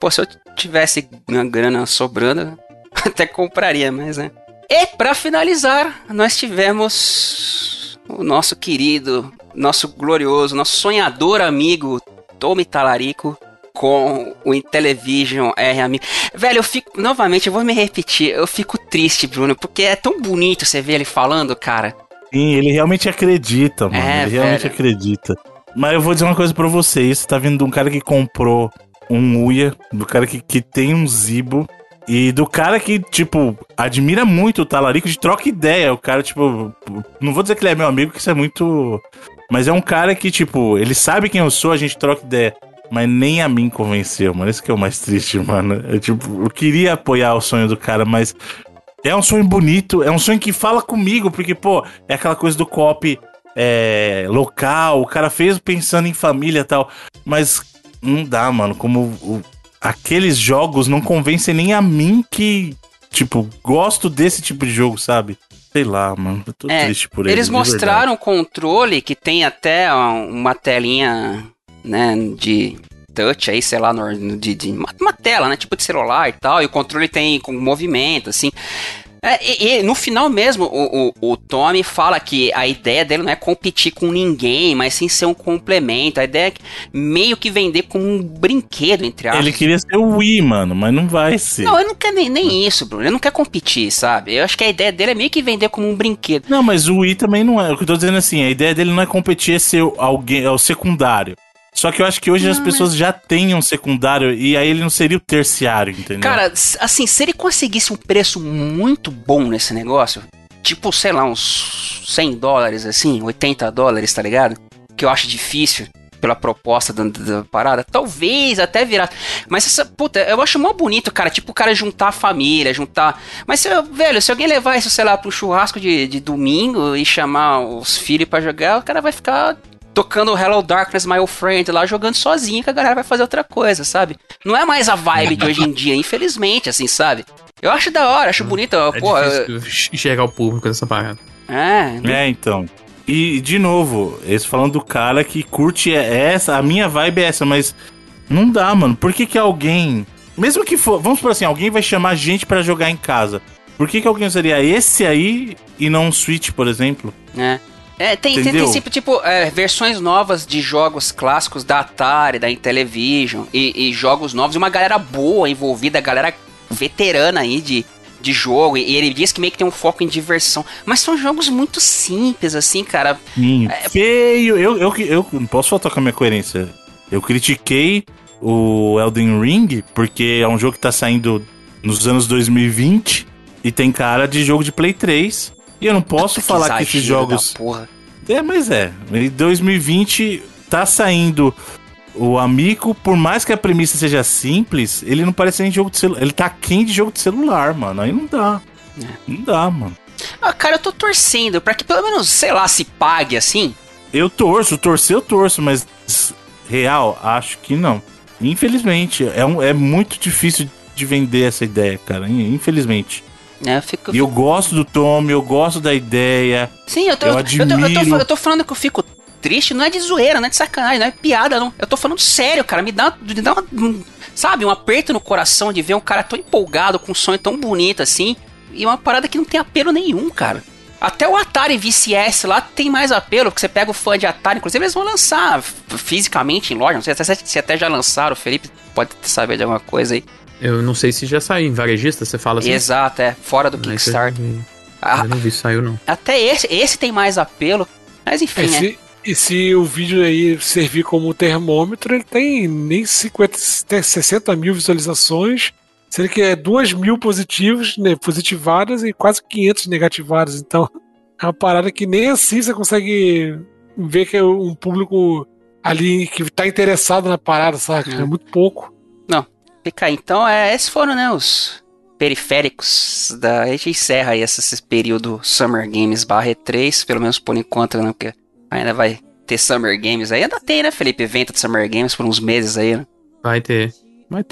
Se eu tivesse uma grana sobrando, até compraria, mas né. E pra finalizar, nós tivemos o nosso querido, nosso glorioso, nosso sonhador amigo Tommy Talarico com o Intellivision RM. Velho, eu fico... Novamente, eu vou me repetir. Eu fico triste, Bruno, porque é tão bonito você ver ele falando, cara. Sim, ele realmente acredita, mano. Ele realmente acredita. Mas eu vou dizer uma coisa pra você. Isso tá vindo de um cara que comprou um Ouya, do cara que tem um Zibo, e do cara que, tipo, admira muito o Talarico, de troca ideia. O cara, tipo... Não vou dizer que ele é meu amigo, que isso é muito... Mas é um cara que, tipo, ele sabe quem eu sou, a gente troca ideia. Mas nem a mim convenceu, mano. Isso que é o mais triste, mano. Eu, tipo, eu queria apoiar o sonho do cara, mas... É um sonho bonito, é um sonho que fala comigo, porque, pô, é aquela coisa do co-op local, o cara fez pensando em família e tal, mas não dá, mano, como aqueles jogos não convencem nem a mim que, tipo, gosto desse tipo de jogo, sabe? Sei lá, mano, eu tô triste por eles. Eles mostraram o controle que tem até uma telinha, né, de... touch aí, sei lá, uma tela, né, tipo de celular e tal, e o controle tem com movimento, assim, E no final mesmo, o Tommy fala que a ideia dele não é competir com ninguém, mas sim ser um complemento. A ideia é meio que vender como um brinquedo, entre aspas. Ele queria ser o Wii, mano, mas não vai ser. Não, ele não quer nem isso, Bruno. Ele não quer competir, sabe? Eu acho que a ideia dele é meio que vender como um brinquedo. Não, mas o Wii também não é. O que eu tô dizendo é assim, a ideia dele não é competir, é ser alguém, é o secundário. Só que eu acho que hoje as pessoas já têm um secundário e aí ele não seria o terciário, entendeu? Cara, assim, se ele conseguisse um preço muito bom nesse negócio, tipo, sei lá, uns $100, assim, $80, tá ligado? Que eu acho difícil pela proposta da parada, talvez até virar. Mas essa, puta, eu acho mó bonito, cara, tipo o cara juntar a família, juntar... Mas, velho, se alguém levar isso, sei lá, pro churrasco de domingo e chamar os filhos pra jogar, o cara vai ficar... tocando Hello Darkness, My Old Friend lá, jogando sozinho, que a galera vai fazer outra coisa, sabe? Não é mais a vibe de hoje em dia, infelizmente, assim, sabe? Eu acho da hora, acho bonito. É pô, difícil enxergar o público dessa parada. É, então. E, de novo, isso falando do cara que curte essa, a minha vibe é essa, mas não dá, mano. Por que que alguém, mesmo que for, vamos por assim, alguém vai chamar a gente pra jogar em casa. Por que que alguém usaria esse aí e não um Switch, por exemplo? É. É, tem sempre, tipo, versões novas de jogos clássicos da Atari, da Intellivision, e jogos novos, e uma galera boa envolvida, galera veterana aí de jogo, e ele diz que meio que tem um foco em diversão, mas são jogos muito simples, assim, cara. Feio, eu não posso faltar com a minha coerência, eu critiquei o Elden Ring, porque é um jogo que tá saindo nos anos 2020, e tem cara de jogo de Play 3, e eu não posso falar que esses jogos... Porra. É, mas é. Em 2020 tá saindo o Amico, por mais que a premissa seja simples, ele não parece nem jogo de celular. Ele tá quente de jogo de celular, mano. Aí não dá. É. Não dá, mano. Ah, cara, eu tô torcendo pra que pelo menos, sei lá, se pague assim. Eu torço, mas real, acho que não. Infelizmente, é muito difícil de vender essa ideia, cara. Infelizmente. E eu gosto do Tommy, eu gosto da ideia. Sim, eu tô falando que eu fico triste, não é de zoeira, não é de sacanagem, não é piada, não. Eu tô falando sério, cara, me dá um aperto no coração de ver um cara tão empolgado, com um sonho tão bonito assim, e uma parada que não tem apelo nenhum, cara. Até o Atari VCS lá tem mais apelo, porque você pega o fã de Atari, inclusive eles vão lançar fisicamente em loja, não sei se até já lançaram, o Felipe pode saber de alguma coisa aí. Eu não sei se já saiu em varejista, você fala assim. Exato, é. Fora do Kickstarter. Eu não vi, saiu não. Até esse tem mais apelo. Mas enfim, né? E se o vídeo aí servir como termômetro, ele tem nem 60 mil visualizações, sendo que é 2.000 positivos, né, positivadas e quase 500 negativadas. Então, é uma parada que nem assim você consegue ver que é um público ali que tá interessado na parada, saca? É muito pouco. Não. Então, esses foram, né, os periféricos da... A gente encerra aí esse período Summer Games /E3, pelo menos por enquanto, né, porque ainda vai ter Summer Games aí. Ainda tem, né, Felipe, evento de Summer Games por uns meses aí, né? Vai ter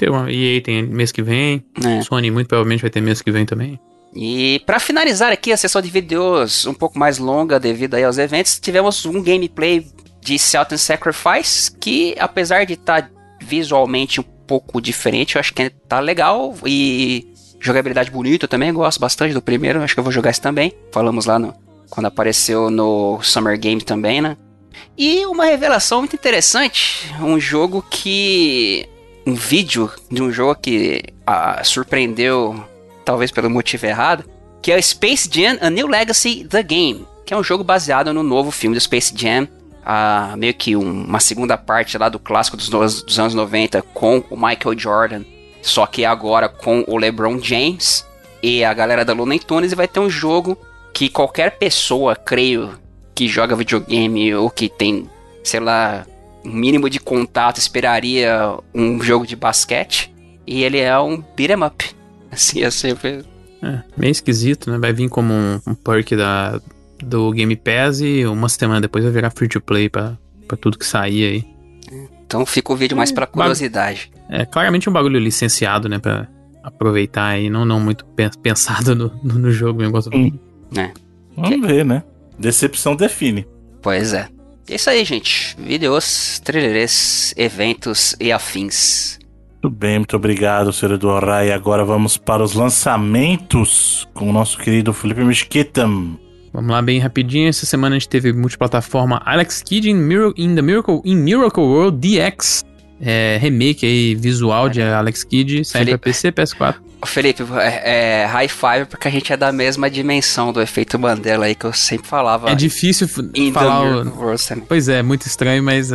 uma EA tem mês que vem, Sony muito provavelmente vai ter mês que vem também. E pra finalizar aqui a sessão de vídeos um pouco mais longa devido aí aos eventos, tivemos um gameplay de Salt & Sacrifice, que apesar de estar visualmente um pouco diferente, eu acho que tá legal e jogabilidade bonita, eu também gosto bastante do primeiro, acho que eu vou jogar esse também, falamos lá quando apareceu no Summer Game também, né? E uma revelação muito interessante, um vídeo de um jogo que surpreendeu, talvez pelo motivo errado, que é o Space Jam: A New Legacy The Game, que é um jogo baseado no novo filme do Space Jam, meio que uma segunda parte lá do clássico dos anos 90 com o Michael Jordan, só que agora com o LeBron James e a galera da Looney Tunes, e vai ter um jogo que qualquer pessoa, creio, que joga videogame ou que tem, sei lá, um mínimo de contato esperaria um jogo de basquete, e ele é um beat'em up, assim é meio esquisito, né? Vai vir como um perk do Game Pass e uma semana depois vai virar free to play pra tudo que sair aí. Então fica o vídeo mais pra curiosidade. É claramente um bagulho licenciado, né? Pra aproveitar aí, não muito pensado no jogo. Eu gosto Vamos ver, né? Decepção define. Pois é. É isso aí, gente. Vídeos, trailers, eventos e afins. Muito bem, muito obrigado, senhor Edu Alrai. Agora vamos para os lançamentos com o nosso querido Felipe Mesquita. Vamos lá, bem rapidinho. Essa semana a gente teve multiplataforma Alex Kidd in Miracle World DX. Remake aí, visual de Alex Kidd, sai pra PC, PS4. Felipe, high five, porque a gente é da mesma dimensão do efeito Mandela aí que eu sempre falava. É difícil falar. Pois é, muito estranho, mas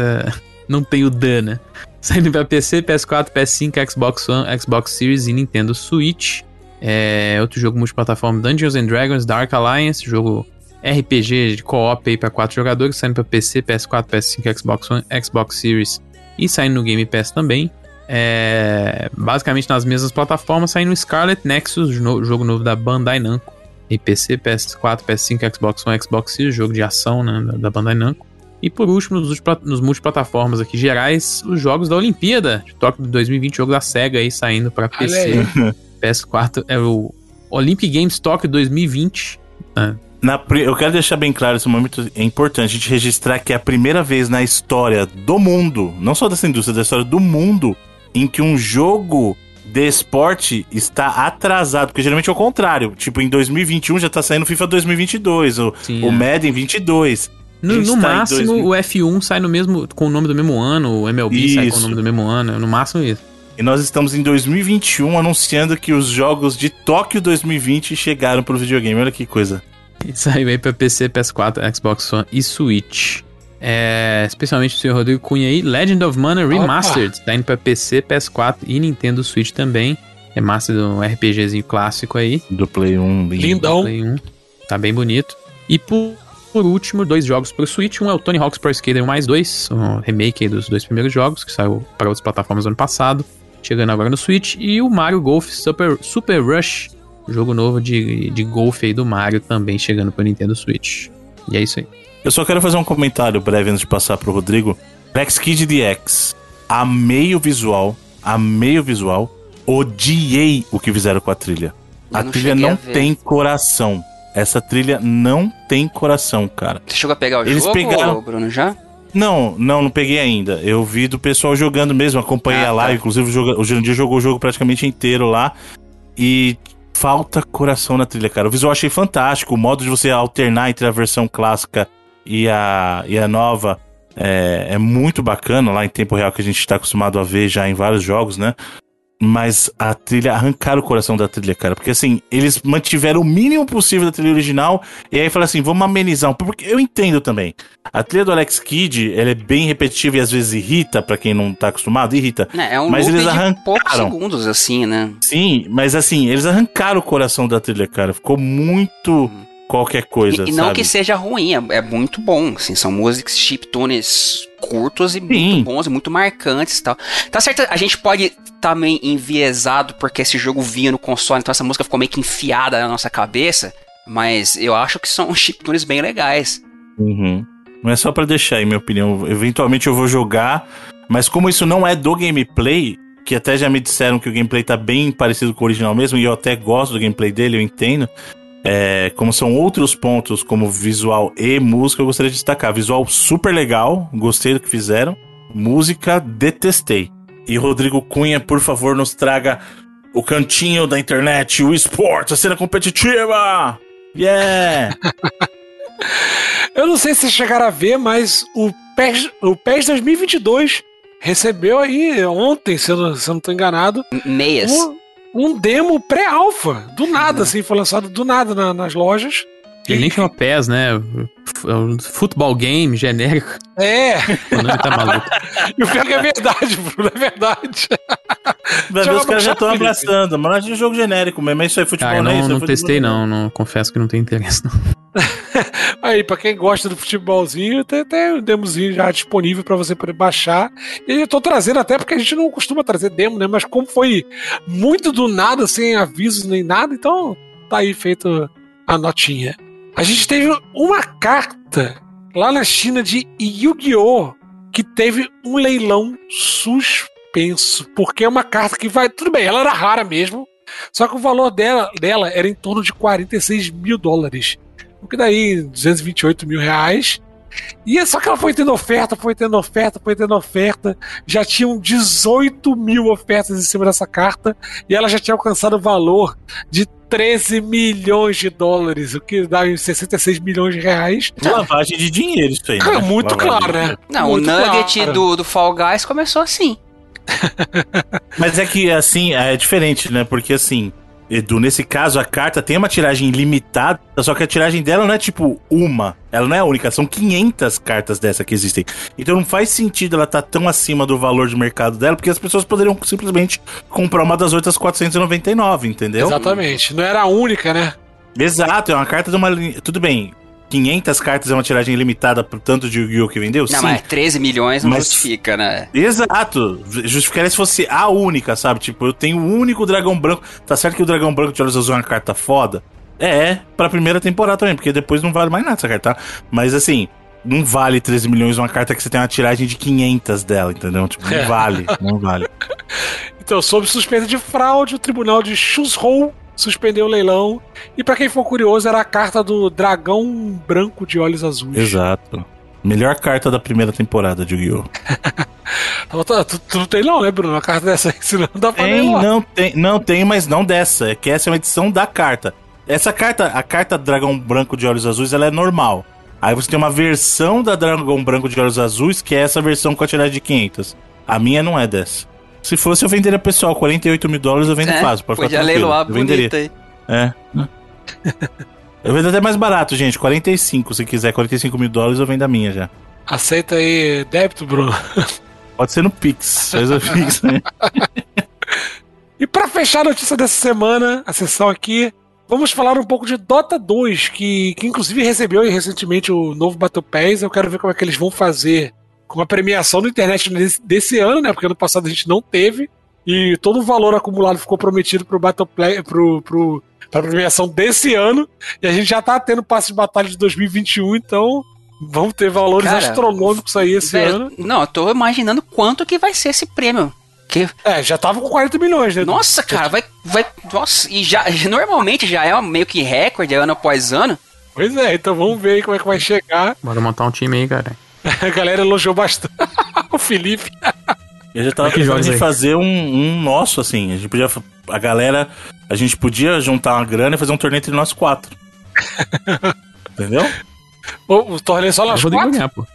não tem o Dan, né? Saindo pra PC, PS4, PS5, Xbox One, Xbox Series e Nintendo Switch. Outro jogo multiplataforma, Dungeons & Dragons Dark Alliance, jogo RPG de co-op aí pra 4 jogadores, saindo pra PC, PS4, PS5, Xbox One, Xbox Series e saindo no Game Pass também. Basicamente nas mesmas plataformas, saindo Scarlet Nexus, jogo novo da Bandai Namco, PC, PS4, PS5, Xbox One, Xbox Series, jogo de ação, né, da Bandai Namco. E por último, nos multiplataformas aqui gerais, os jogos da Olimpíada de Tóquio de 2020, jogo da SEGA aí saindo para PC, PS4, é o Olympic Games Tóquio 2020. Eu quero deixar bem claro, esse momento é importante, a gente registrar que é a primeira vez na história do mundo, não só dessa indústria, da história do mundo, em que um jogo de esporte está atrasado, porque geralmente é o contrário, tipo em 2021 já está saindo FIFA 2022, o Madden 22... No máximo, o F1 sai no mesmo, com o nome do mesmo ano, o MLB isso. Sai com o nome do mesmo ano, no máximo isso. E nós estamos em 2021 anunciando que os jogos de Tóquio 2020 chegaram pro videogame, olha que coisa. E saiu aí pra PC, PS4, Xbox One e Switch. Especialmente o senhor Rodrigo Cunha aí, Legend of Mana Remastered, tá indo pra PC, PS4 e Nintendo Switch também. Remaster de um RPGzinho clássico aí. Do Play 1, lindão. Play 1. Tá bem bonito. E Por último, 2 jogos pro Switch. Um é o Tony Hawk's Pro Skater 1+2, um remake aí dos 2 primeiros jogos, que saiu para outras plataformas no ano passado, chegando agora no Switch. E o Mario Golf Super Rush, jogo novo de golfe aí do Mario, também chegando pro Nintendo Switch. E é isso aí. Eu só quero fazer um comentário breve antes de passar pro Rodrigo. Alex Kidd DX. Amei o visual. Odiei o que fizeram com a trilha. A trilha não tem coração. Essa trilha não tem coração, cara. Você chegou a pegar o jogo, pegaram... Bruno, já? Não peguei ainda. Eu vi do pessoal jogando mesmo, acompanhei a live. Inclusive, o Jurandir jogou o jogo praticamente inteiro lá. E falta coração na trilha, cara. O visual achei fantástico. O modo de você alternar entre a versão clássica e a nova é muito bacana. Lá em tempo real, que a gente está acostumado a ver já em vários jogos, né? Mas a trilha, arrancaram o coração da trilha, cara. Porque assim, eles mantiveram o mínimo possível da trilha original. E aí falaram assim, vamos amenizar um pouco. Porque eu entendo também. A trilha do Alex Kidd, ela é bem repetitiva e às vezes irrita, pra quem não tá acostumado, irrita. É um loop de poucos segundos, assim, né? Sim, mas assim, eles arrancaram o coração da trilha, cara. Ficou muito qualquer coisa, sabe? E não que seja ruim, é muito bom. Assim, são músicas chiptunes curtos e muito bons e muito marcantes e tal. Tá certo, a gente pode também enviesado porque esse jogo vinha no console, então essa música ficou meio que enfiada na nossa cabeça, mas eu acho que são chiptunes bem legais. Uhum. Não é só pra deixar aí minha opinião, eventualmente eu vou jogar, mas como isso não é do gameplay, que até já me disseram que o gameplay tá bem parecido com o original mesmo, e eu até gosto do gameplay dele, eu entendo. Como são outros pontos, como visual e música, eu gostaria de destacar. Visual super legal, gostei do que fizeram. Música, detestei. E Rodrigo Cunha, por favor, nos traga o cantinho da internet, o esporte, a cena competitiva! Yeah! Eu não sei se vocês chegaram a ver, mas o PES 2022 recebeu aí ontem, se eu não tô enganado, meias. Um demo pré-alfa, do nada, assim, foi lançado do nada nas lojas. Ele nem chama PES, né? Futebol game genérico. O nome tá maluco. E o pior que é verdade, Bruno, é verdade. Vai ver, os caras já estão abraçando, mas é um jogo genérico mesmo, é isso aí, futebol. Cara, não testei não, confesso que não tenho interesse não. Aí, pra quem gosta do futebolzinho, tem um demozinho já disponível pra você poder baixar. E eu tô trazendo até porque a gente não costuma trazer demo, né? Mas como foi muito do nada, sem avisos nem nada, então tá aí feito a notinha. A gente teve uma carta lá na China de Yu-Gi-Oh! Que teve um leilão suspenso, porque é uma carta que vai... Tudo bem, ela era rara mesmo, só que o valor dela era em torno de 46 mil dólares. O que daí, 228 mil reais, E só que ela foi tendo oferta. Já tinham 18 mil ofertas em cima dessa carta. E ela já tinha alcançado o valor de 13 milhões de dólares, o que dá 66 milhões de reais. Lavagem de dinheiro isso aí. Né? É muito claro, né? Não, muito o nugget do Fall Guys começou assim. Mas é que, assim, é diferente, né? Porque, assim, Edu, nesse caso, a carta tem uma tiragem limitada, só que a tiragem dela não é, tipo, uma. Ela não é a única, são 500 cartas dessa que existem. Então não faz sentido ela estar tão acima do valor de mercado dela, porque as pessoas poderiam simplesmente comprar uma das outras 499, entendeu? Exatamente. Não era a única, né? Exato, é uma carta de uma... Tudo bem, 500 cartas é uma tiragem limitada pro tanto de Yu-Gi-Oh! Que vendeu? Não, sim. Mas 13 milhões não justifica, né? Exato. Justificaria se fosse a única, sabe? Tipo, eu tenho o único Dragão Branco. Tá certo que o Dragão Branco de Olhos Azuis é uma carta foda? É, pra primeira temporada também, porque depois não vale mais nada essa carta, tá? Mas assim, não vale 13 milhões uma carta que você tem uma tiragem de 500 dela, entendeu? Tipo, não vale, não vale. Então, sob suspeita de fraude, o tribunal de Chuzhou suspendeu o leilão, e pra quem for curioso, era a carta do Dragão Branco de Olhos Azuis. Exato. Melhor carta da primeira temporada de Yu-Gi-Oh! Tu não tem não, né, Bruno? Uma carta dessa aí, senão não dá pra leiloar. Não tem, mas não dessa. É que essa é uma edição da carta. Essa carta, a carta Dragão Branco de Olhos Azuis, ela é normal. Aí você tem uma versão da Dragão Branco de Olhos Azuis, que é essa versão com a tiragem de 500. A minha não é dessa. Se fosse, eu venderia pessoal, 48 mil dólares eu vendo fácil. Pode ficar tranquilo. Leiloar, eu venderia. Aí. É. Eu vendo até mais barato, gente. 45, se quiser. 45 mil dólares eu vendo a minha já. Aceita aí débito, Bruno. Pode ser no Pix. Faz o Pix, né? E pra fechar a notícia dessa semana, a sessão aqui, vamos falar um pouco de Dota 2, que inclusive recebeu recentemente o novo Battle Pass. Eu quero ver como é que eles vão fazer com a premiação do Internet desse ano, né? Porque ano passado a gente não teve. E todo o valor acumulado ficou prometido pro Battle Play, pra premiação desse ano. E a gente já tá tendo passe de batalha de 2021, então vão ter valores astronômicos aí esse ano. Não, eu tô imaginando quanto que vai ser esse prêmio. Que... É, já tava com 40 milhões, né? Nossa, cara, vai. Nossa, e já normalmente já é meio que recorde ano após ano. Pois é, então vamos ver aí como é que vai chegar. Bora montar um time aí, cara. A galera elogiou bastante o Felipe. Eu já tava pensando em fazer um nosso, assim. A gente podia. A gente podia juntar uma grana e fazer um torneio entre nós quatro. Entendeu? O torneio só nós quatro? Ganhar, pô.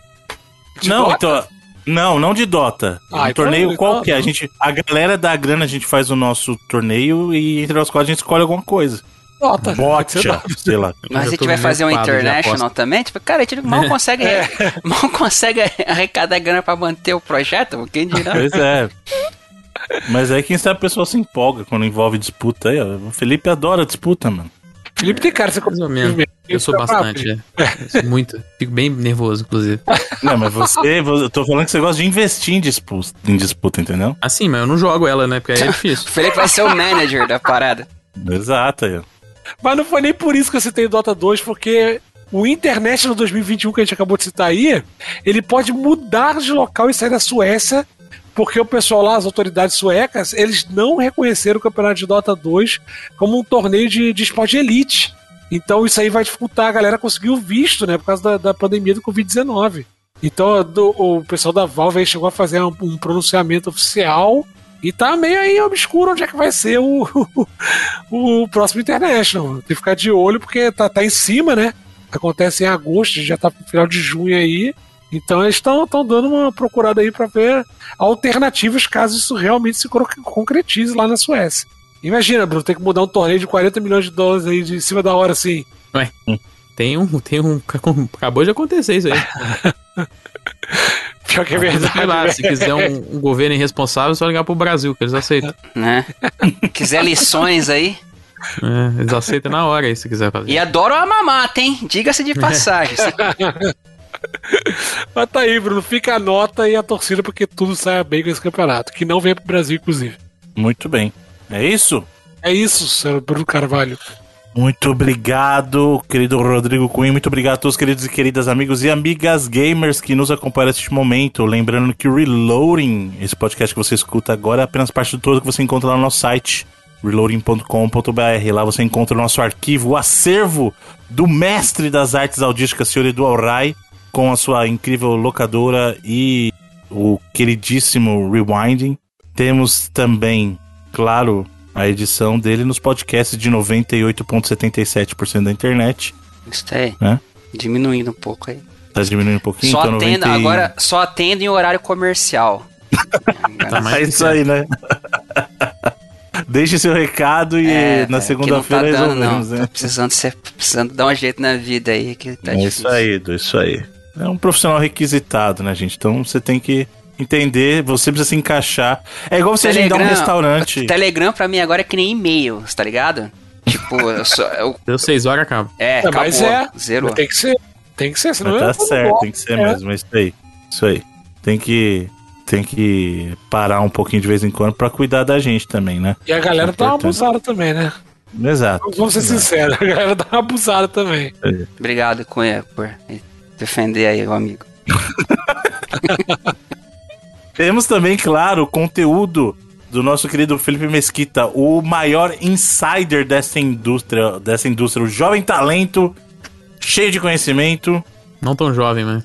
Não, Dota? Então. Não de Dota. Um torneio qualquer. A galera dá a grana, a gente faz o nosso torneio e entre nós quatro a gente escolhe alguma coisa. Dota, Bocha, sei lá. Mas se tiver fazer um International também, tipo, cara, a gente mal consegue arrecadar grana pra manter o projeto, quem dirá? Pois é. Mas aí quem sabe a pessoa se empolga quando envolve disputa aí, ó. O Felipe adora disputa, mano. Felipe tem cara, você começou mesmo. Eu sou bastante, eu sou muito. Fico bem nervoso, inclusive. Não, mas eu tô falando que você gosta de investir em disputa, entendeu? Assim, mas eu não jogo ela, né? Porque aí é difícil. O Felipe vai ser o manager da parada. Exato, aí. Mas não foi nem por isso que eu citei o Dota 2, porque o International 2021 que a gente acabou de citar aí, ele pode mudar de local e sair da Suécia, porque o pessoal lá, as autoridades suecas, eles não reconheceram o campeonato de Dota 2 como um torneio de esporte de elite. Então isso aí vai dificultar a galera conseguir o visto, né, por causa da pandemia do Covid-19. Então o pessoal da Valve aí chegou a fazer um pronunciamento oficial. E tá meio aí obscuro onde é que vai ser o próximo International. Tem que ficar de olho, porque tá em cima, né? Acontece em agosto, já tá no final de junho aí. Então eles estão dando uma procurada aí pra ver alternativas, caso isso realmente se concretize lá na Suécia. Imagina, Bruno, tem que mudar um torneio de 40 milhões de dólares aí de cima da hora, assim. Ué, tem um... Acabou de acontecer isso aí. Pior que é verdade. Lá, se quiser um governo irresponsável, é só ligar pro Brasil, que eles aceitam. Né? Quiser lições aí. É, eles aceitam na hora aí, se quiser fazer. E adoram a mamata, hein? Diga-se de passagem. Mas tá aí, Bruno. Fica a nota e a torcida, porque tudo saia bem com esse campeonato. Que não vem pro Brasil, inclusive. Muito bem. É isso? É isso, senhor Bruno Carvalho. Muito obrigado, querido Rodrigo Cunha. Muito obrigado a todos, queridos e queridas amigos e amigas gamers que nos acompanham neste momento. Lembrando que o Reloading, esse podcast que você escuta agora, é apenas parte do todo que você encontra lá no nosso site, reloading.com.br. Lá você encontra o nosso arquivo, o acervo do mestre das artes audísticas, senhor Edu Alrai. com a sua incrível locadora e o queridíssimo Rewinding. Temos também, claro, a edição dele nos podcasts de 98,77% da internet. Gostei. Né? Diminuindo um pouco aí. Tá diminuindo um pouquinho? Só então atenda, 90... Agora só atenda em horário comercial. É isso aí, né? Deixe seu recado e na segunda-feira resolvemos, né? Tô precisando dar um jeito na vida aí, que tá difícil. Isso aí. É um profissional requisitado, né, gente? Então você tem que entender, você precisa se encaixar. É igual você agendar um restaurante. Telegram pra mim agora é que nem e-mail, tá ligado? Tipo, eu deu 6 horas, acaba. Acabou. Mas zerou. Mas tem que ser, senão tá certo, bom. Tem que ser mesmo, é isso aí. Tem que parar um pouquinho de vez em quando pra cuidar da gente também, né? E a galera tá abusada também, né? Exato. Vamos ser sinceros, a galera tá abusada também. É. Obrigado, Cunha, por defender aí o amigo. Temos também, claro, o conteúdo do nosso querido Felipe Mesquita, o maior insider dessa indústria, o jovem talento, cheio de conhecimento. Não tão jovem, né?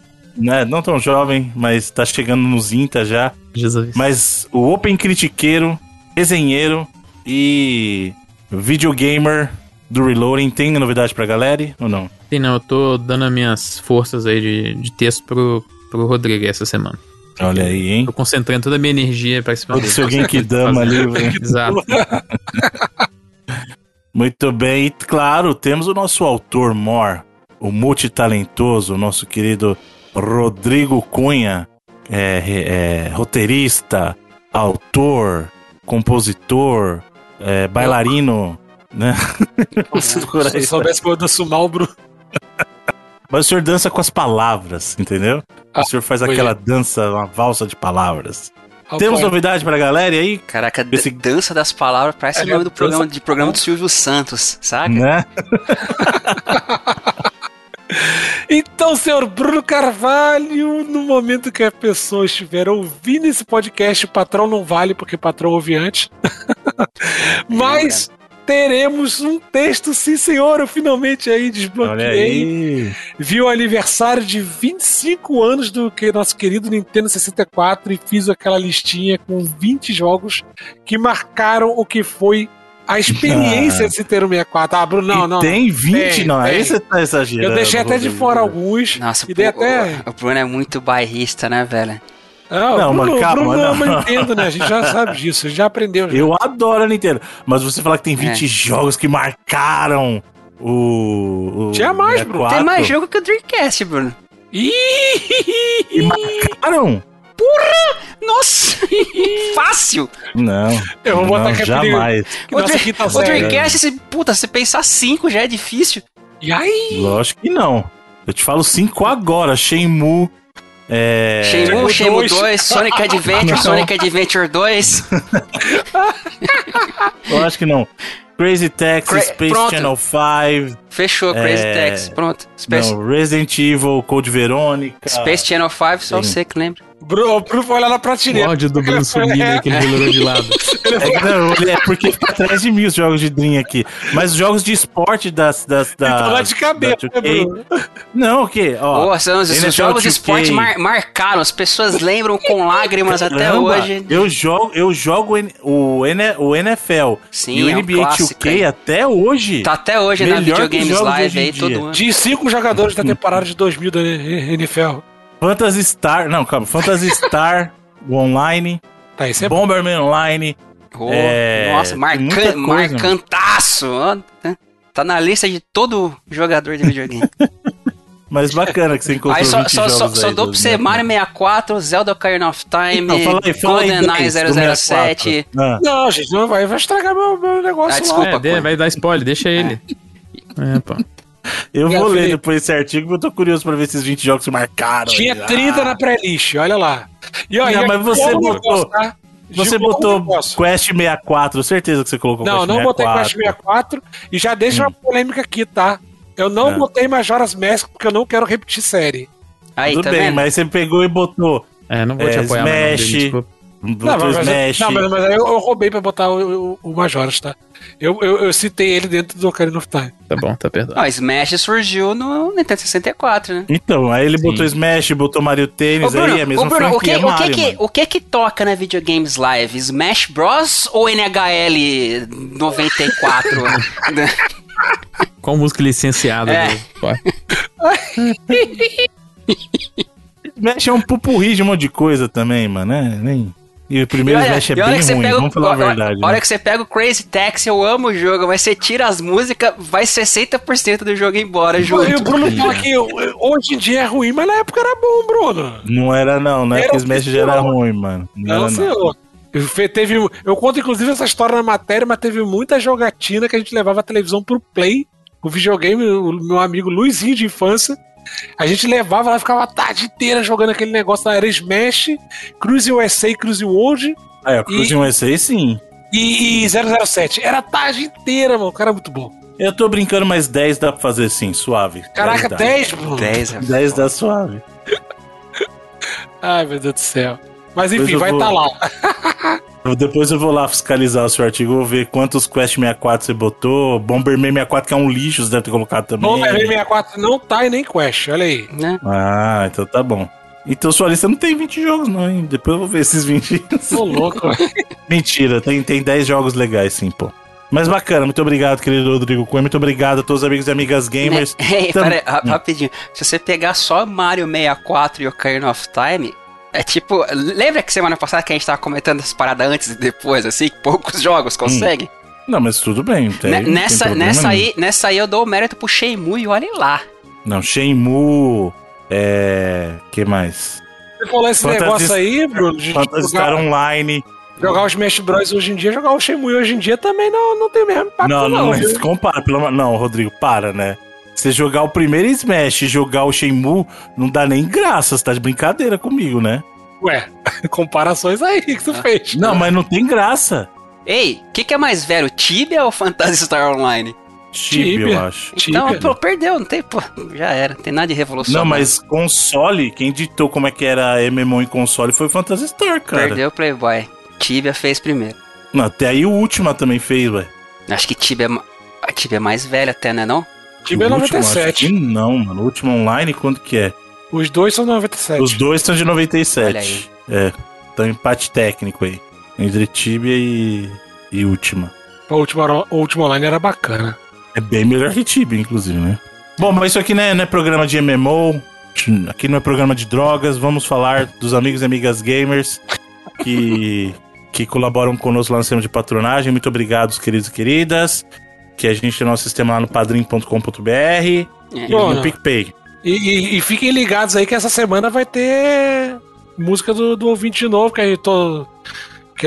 Não tão jovem, mas tá chegando nos INTA já. Jesus. Mas o open critiqueiro, desenheiro e videogamer do Reloading, tem novidade pra galera ou não? Sim, não, eu tô dando as minhas forças aí de texto pro Rodrigo essa semana. Olha aí, hein? Tô concentrando toda a minha energia pra esse momento. Se alguém que dama ali, velho. Exato. Muito bem, e claro, temos o nosso autor mor, o multitalentoso, o nosso querido Rodrigo Cunha, roteirista, autor, compositor, bailarino, né? Nossa, se eu soubesse quando eu sumar o Bruno. Mas o senhor dança com as palavras, entendeu? O senhor faz aquela dança, uma valsa de palavras. Temos novidade pra galera e aí? Caraca, dança das palavras parece o nome do programa do Silvio Santos, saca? Né? Então, senhor Bruno Carvalho, no momento que a pessoa estiver ouvindo esse podcast, o patrão não vale, porque o patrão ouve antes. Mas teremos um texto, sim senhor, eu finalmente aí desbloqueei. Aí. Vi o aniversário de 25 anos do nosso querido Nintendo 64 e fiz aquela listinha com 20 jogos que marcaram o que foi a experiência de se ter o 64. Ah, Bruno, não. Tem 20, não. Aí você tá exagerando. Eu deixei até de fora alguns. Nossa, o Bruno é muito bairrista, né, velho? Não, mano, calma. Não, mas Nintendo, né? A gente já sabe disso, a gente já aprendeu. Já. Eu adoro a Nintendo. Mas você falar que tem 20 jogos que marcaram o tinha mais, Bruno. 4. Tem mais jogo que o Dreamcast, Bruno. E marcaram? Porra! Nossa! Fácil! Não. Eu vou botar aqui jamais. O Dreamcast, puta, se pensar 5 já é difícil. E aí? Lógico que não. Eu te falo 5 agora. Shenmue. Shenmue 2, Sonic Adventure, Sonic Adventure 2. Eu acho que não. Crazy Taxi, Space pronto. Channel 5. Fechou, Crazy Taxi, pronto. Não, Resident Evil, Code Verônica. Space Channel 5, só você que lembra. O Bruno foi lá na prateleira. O ódio do Bruno sumindo aí que ele melhorou de lado. É porque fica atrás de mim os jogos de Dream aqui. Mas os jogos de esporte Então lá de cabelo, né, Bruno? Não, o quê? Ó, os jogos de esporte marcaram. As pessoas lembram com lágrimas até hoje. Eu jogo o NFL. Sim, e o NBA 2K até hoje. Tá até hoje na Videogames Live aí todo mundo. De 5 jogadores da temporada de 2000 da NFL. Phantasy Star... Não, calma. Phantasy Star, o online. Tá, isso é Bomberman bom. Online. Oh, nossa, marcantaço. Tá na lista de todo jogador de videogame. Mas bacana que você encontrou 20 jogos aí. Só dou pra você Mario 64, Zelda Ocarina of Time, GoldenEye 007... Não, gente, não vai estragar meu negócio. Ah, desculpa, vai dar spoiler, deixa ele. Pô. Eu vou ler depois esse artigo, porque eu tô curioso pra ver esses 20 jogos que marcaram. Tinha 30 na pré-list, olha lá. E olha, mas você botou. Você botou Quest 64, certeza que você colocou Quest 64. Não, botei Quest 64 e já deixa uma polêmica aqui, tá? Eu não botei Majora's Mask porque eu não quero repetir série. Aí, tudo bem, mas você pegou e botou. Não vou te apoiar. Smash, Smash. Mas aí eu roubei pra botar o Majora's, tá? Eu citei ele dentro do Ocarina of Time. Tá bom, tá perdoado. Ah, Smash surgiu no Nintendo 64, né? Então, aí ele botou Smash, botou Mario Tennis, aí é a mesma Bruno, o que toca na videogames live? Smash Bros ou NHL 94? Qual música licenciada? É. Smash é um pupurri de um monte de coisa também, mano, né? E o primeiro Smash é bem ruim, vamos falar a verdade. A hora que você pega o Crazy Taxi, eu amo o jogo, mas você tira as músicas, vai 60% do jogo embora junto. E o Bruno fala que hoje em dia é ruim, mas na época era bom, Bruno. Não era não, na época o Smash já era ruim, mano. Não, senhor. Eu conto inclusive essa história na matéria, mas teve muita jogatina que a gente levava a televisão pro Play, o videogame, o meu amigo Luizinho de infância. A gente levava lá, ficava a tarde inteira jogando aquele negócio lá, era Smash, Cruise USA, Cruise World. Ah, é, Cruise USA sim. E 007. Era a tarde inteira, mano. O cara é muito bom. Eu tô brincando, mas 10 dá pra fazer sim, suave. Caraca, 10, mano. 10 dá suave. Ai, meu Deus do céu. Mas enfim, vai estar lá. Depois eu vou lá fiscalizar o seu artigo, vou ver quantos Quest 64 você botou. Bomberman 64, que é um lixo, você deve ter colocado também. Bomberman 64 não tá e nem Quest, olha aí. Né? Ah, então tá bom. Então sua lista não tem 20 jogos não, hein? Depois eu vou ver esses 20. Tô louco. Mentira, tem 10 jogos legais sim, pô. Mas bacana, muito obrigado, querido Rodrigo Cunha. Muito obrigado a todos os amigos e amigas gamers. Peraí, rapidinho. Se você pegar só Mario 64 e Ocarina of Time... É tipo, lembra que semana passada que a gente tava comentando essas paradas antes e depois, assim, que poucos jogos conseguem? Não, mas tudo bem. Nessa aí eu dou o mérito pro Shenmue e olhem lá. Não, Shenmue... que mais? Você falou esse negócio aí, Bruno, de jogar online... Jogar os Smash Bros hoje em dia, jogar o Shenmue hoje em dia também não tem mesmo impacto não. Não, mas compara, não, Rodrigo, para, né? Você jogar o primeiro Smash e jogar o Shenmue, não dá nem graça, você tá de brincadeira comigo, né? Ué, comparações aí que tu fez. Não, mas não tem graça. Ei, o que é mais velho, Tibia ou Phantasy Star Online? Tibia, eu acho. Então, pô, perdeu, não tem, pô, já era, não tem nada de revolucionário. Não, mas console, quem ditou como é que era MMO em console foi o Phantasy Star, cara. Perdeu o Playboy, Tibia fez primeiro. Não, até aí o Ultima também fez, ué. Acho que Tibia é mais velha até, né, não? Tibia é 97. Último, não, mano. O último online, quanto que é? Os dois são de 97. Os dois são de 97. Olha aí. É. Então, empate técnico aí. Entre Tibia e Última. A Última online era bacana. É bem melhor que Tibia, inclusive, né? Bom, mas isso aqui não é programa de MMO. Aqui não é programa de drogas. Vamos falar dos amigos e amigas gamers que colaboram conosco lá no sistema de patronagem. Muito obrigado, queridos e queridas. Que a gente tem nosso sistema lá no padrim.com.br e no PicPay. E fiquem ligados aí que essa semana vai ter música do ouvinte de novo, que aí tô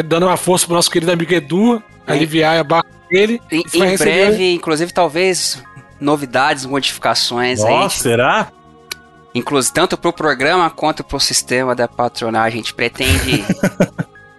dando uma força pro nosso querido amigo Edu, aliviar a barra dele. Em breve, inclusive, talvez novidades, modificações. Nossa, aí. Será? Inclusive, tanto pro programa quanto pro sistema da patronagem. A gente pretende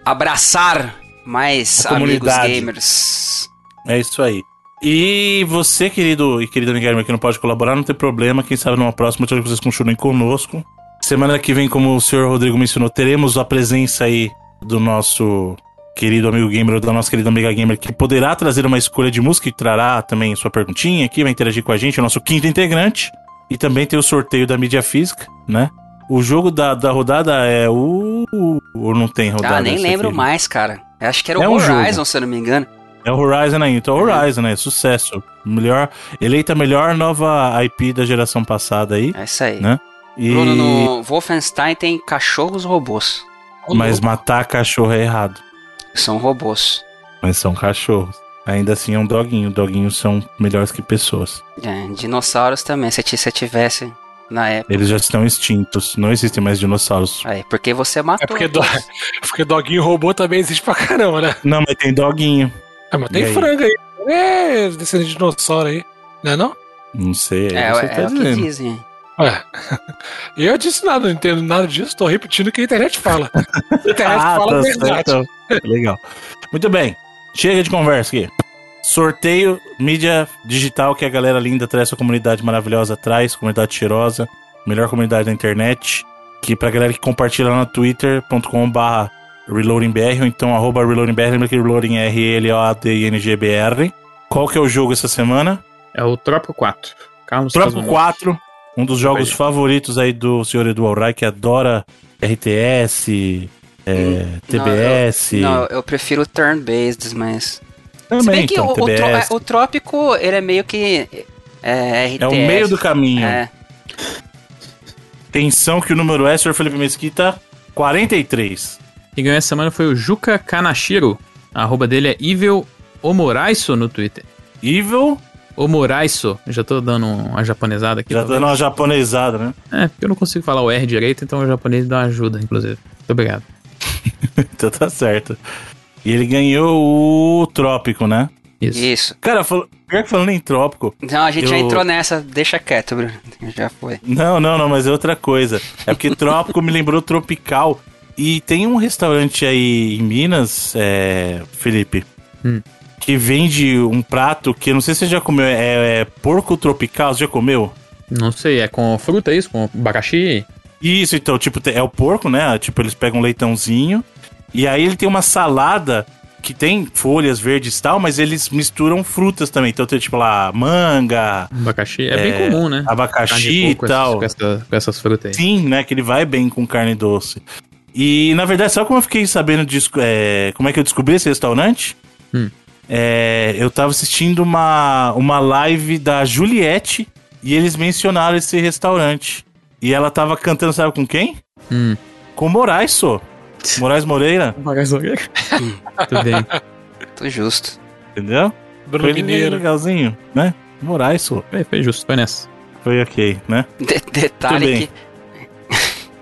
abraçar mais amigos gamers. É isso aí. E você, querido e querida amiga que não pode colaborar, não tem problema. Quem sabe numa próxima, muito obrigado que vocês continuem conosco. Semana que vem, como o senhor Rodrigo mencionou, teremos a presença aí do nosso querido amigo gamer, da nossa querida amiga gamer, que poderá trazer uma escolha de música e trará também sua perguntinha aqui, vai interagir com a gente, é o nosso quinto integrante. E também tem o sorteio da mídia física, né? O jogo da rodada é o... Ou não tem rodada? Ah, nem lembro aqui mais, cara. Eu acho que era o Horizon, se eu não me engano. É o Horizon ainda, então Horizon, né? Sucesso. Eleita a melhor nova IP da geração passada aí. É isso aí. Né? E... Bruno, no Wolfenstein tem cachorros robôs. Mas matar cachorro é errado. São robôs. Mas são cachorros. Ainda assim é um doguinho. Doguinhos são melhores que pessoas. É, dinossauros também, se você tivesse na época. Eles já estão extintos. Não existem mais dinossauros. É, porque você matou. É porque, porque doguinho robô também existe pra caramba, né? Não, mas tem doguinho. Ah, mas tem frango aí. É, descendente de dinossauro aí. Não é não? Não sei. É o que dizem. Ué, eu disse nada, não entendo nada disso. Tô repetindo o que a internet fala. A internet fala a verdade. Então. Legal. Muito bem. Chega de conversa aqui. Sorteio, mídia digital que a galera linda traz, sua comunidade maravilhosa atrás, comunidade cheirosa, melhor comunidade da internet, que pra galera que compartilha lá no twitter.com/. reloadingbr, ou então @reloadingbr, lembra que reloading é RLOADINGBR. Qual que é o jogo essa semana? É o Trópico 4. Carlos Trópico 4, um dos jogos favoritos aí do senhor Edu Alrai, que adora RTS, TBS... Não, eu prefiro turn-based, mas... Também, se bem que então, o Trópico, ele é meio que... RTS, é o meio do caminho. É. Atenção que o número é, senhor Felipe Mesquita, 43. Quem ganhou essa semana foi o Juca Kanashiro. A arroba dele é Evil Omoraiso no Twitter. Evil Omoraiso. Já tô dando uma japonesada aqui. Já tô dando uma japonesada, né? É, porque eu não consigo falar o R direito, então o japonês dá uma ajuda, inclusive. Muito obrigado. Então tá certo. E ele ganhou o Trópico, né? Isso. Cara, pior que falando em Trópico... Não, a gente já entrou nessa, deixa quieto, Bruno. Já foi. Não, mas é outra coisa. É porque Trópico me lembrou Tropical. E tem um restaurante aí em Minas, Felipe, que vende um prato que eu não sei se você já comeu, é porco tropical, você já comeu? Não sei, é com fruta isso? Com abacaxi? Isso, então, tipo, é o porco, né? Tipo, eles pegam um leitãozinho e aí ele tem uma salada... que tem folhas verdes e tal, mas eles misturam frutas também. Então tem, tipo, lá, manga... Abacaxi. É bem comum, né? Abacaxi e tal. Com essas frutas aí. Sim, né? Que ele vai bem com carne doce. E, na verdade, sabe como eu fiquei sabendo disso? Como é que eu descobri esse restaurante? Eu tava assistindo uma live da Juliette e eles mencionaram esse restaurante. E ela tava cantando, sabe com quem? Com Moraes, só. Moraes Moreira? Moraes Moreira? Tudo bem. Tô justo. Entendeu? Bruno foi Mineiro. Legalzinho, né? Moraes, só. Foi justo, foi nessa. Foi ok, né? Detalhe que...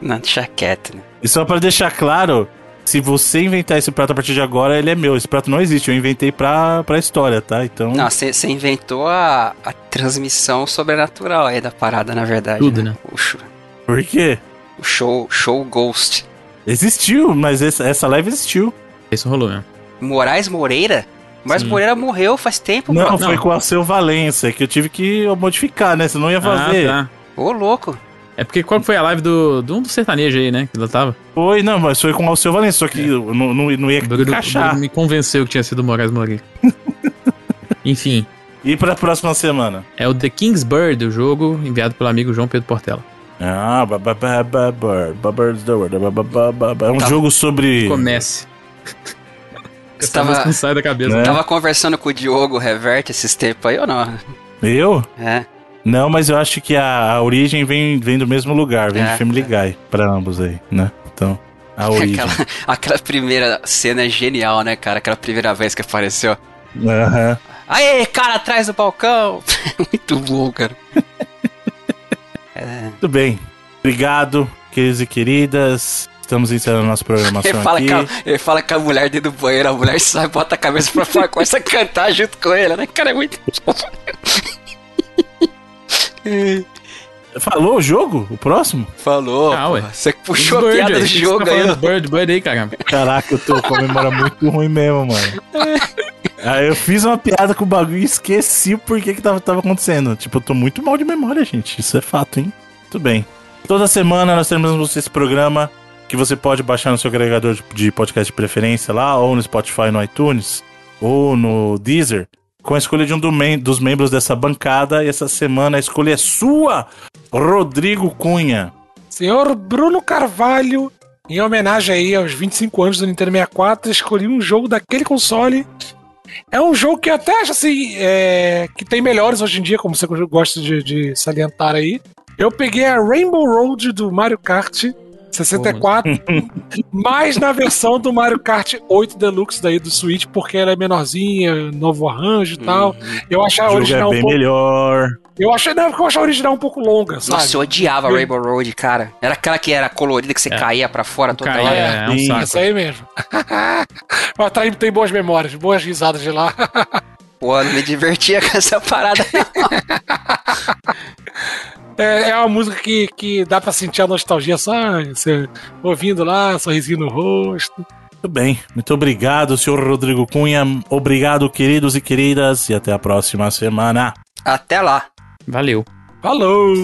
Não, deixa quieto, né? E só pra deixar claro, se você inventar esse prato a partir de agora, ele é meu. Esse prato não existe, eu inventei pra história, tá? Então... Não, você inventou a transmissão sobrenatural aí da parada, na verdade. Tudo, né? Puxa. Por quê? O show Ghost. Existiu, mas essa live existiu. Isso rolou mesmo. Moraes Moreira? Moraes Moreira morreu faz tempo. Não, foi com o Alceu Valença, que eu tive que modificar, né? Senão ia fazer. Tá. Ô, louco. É porque qual foi a live do um do sertanejo aí, né? Que ela tava? Foi, não, mas foi com o Alceu Valença, só que não ia encaixar. O Bruno me convenceu que tinha sido Moraes Moreira. Enfim. E pra próxima semana? É o The King's Bird, o jogo enviado pelo amigo João Pedro Portela. Ah, é um jogo sobre... Comece. Estava não sai da cabeça. Né? Tava conversando com o Diogo Reverte esses tempos aí ou não? Eu? É. Não, mas eu acho que a origem vem do mesmo lugar, vem de Family Guy, pra ambos aí, né? Então, a origem. Aquela primeira cena é genial, né, cara? Aquela primeira vez que apareceu. Aham. Aê, cara, atrás do balcão! Muito bom, cara. Muito bem. Obrigado, queridos e queridas. Estamos encerrando a nossa programação ele fala com a mulher dentro do banheiro, a mulher sai, bota a cabeça pra fora, começa a cantar junto com ele, né? Cara, é muito... Falou o jogo? O próximo? Falou. Você puxou Bird, a piada do jogo aí. Bird aí, caramba. Caraca, eu tô com a memória muito ruim mesmo, mano. Aí eu fiz uma piada com o bagulho e esqueci o porquê que tava acontecendo. Tipo, eu tô muito mal de memória, gente. Isso é fato, hein? Tudo bem. Toda semana nós temos esse programa que você pode baixar no seu agregador de podcast de preferência lá, ou no Spotify, no iTunes, ou no Deezer, com a escolha de um dos membros dessa bancada. E essa semana a escolha é sua, Rodrigo Cunha. Senhor Bruno Carvalho, em homenagem aí aos 25 anos do Nintendo 64, escolhi um jogo daquele console... É um jogo que eu até acho assim, que tem melhores hoje em dia, como você gosta de salientar aí. Eu peguei a Rainbow Road do Mario Kart 64, mas na versão do Mario Kart 8 Deluxe daí do Switch, porque ela é menorzinha, novo arranjo e tal. Eu achei a original bem melhor. Eu achei a original um pouco longa, sabe? Nossa, eu odiava a Rainbow Road, cara. Era aquela que era colorida, que você caía pra fora toda hora. É um saco. Isso aí mesmo. Mas tem boas memórias, boas risadas de lá. Pô, não me divertia com essa parada. É uma música que dá pra sentir a nostalgia, sabe? Você ouvindo lá, sorrisinho no rosto. Muito bem, muito obrigado, senhor Rodrigo Cunha. Obrigado, queridos e queridas, e até a próxima semana. Até lá. Valeu. Falou!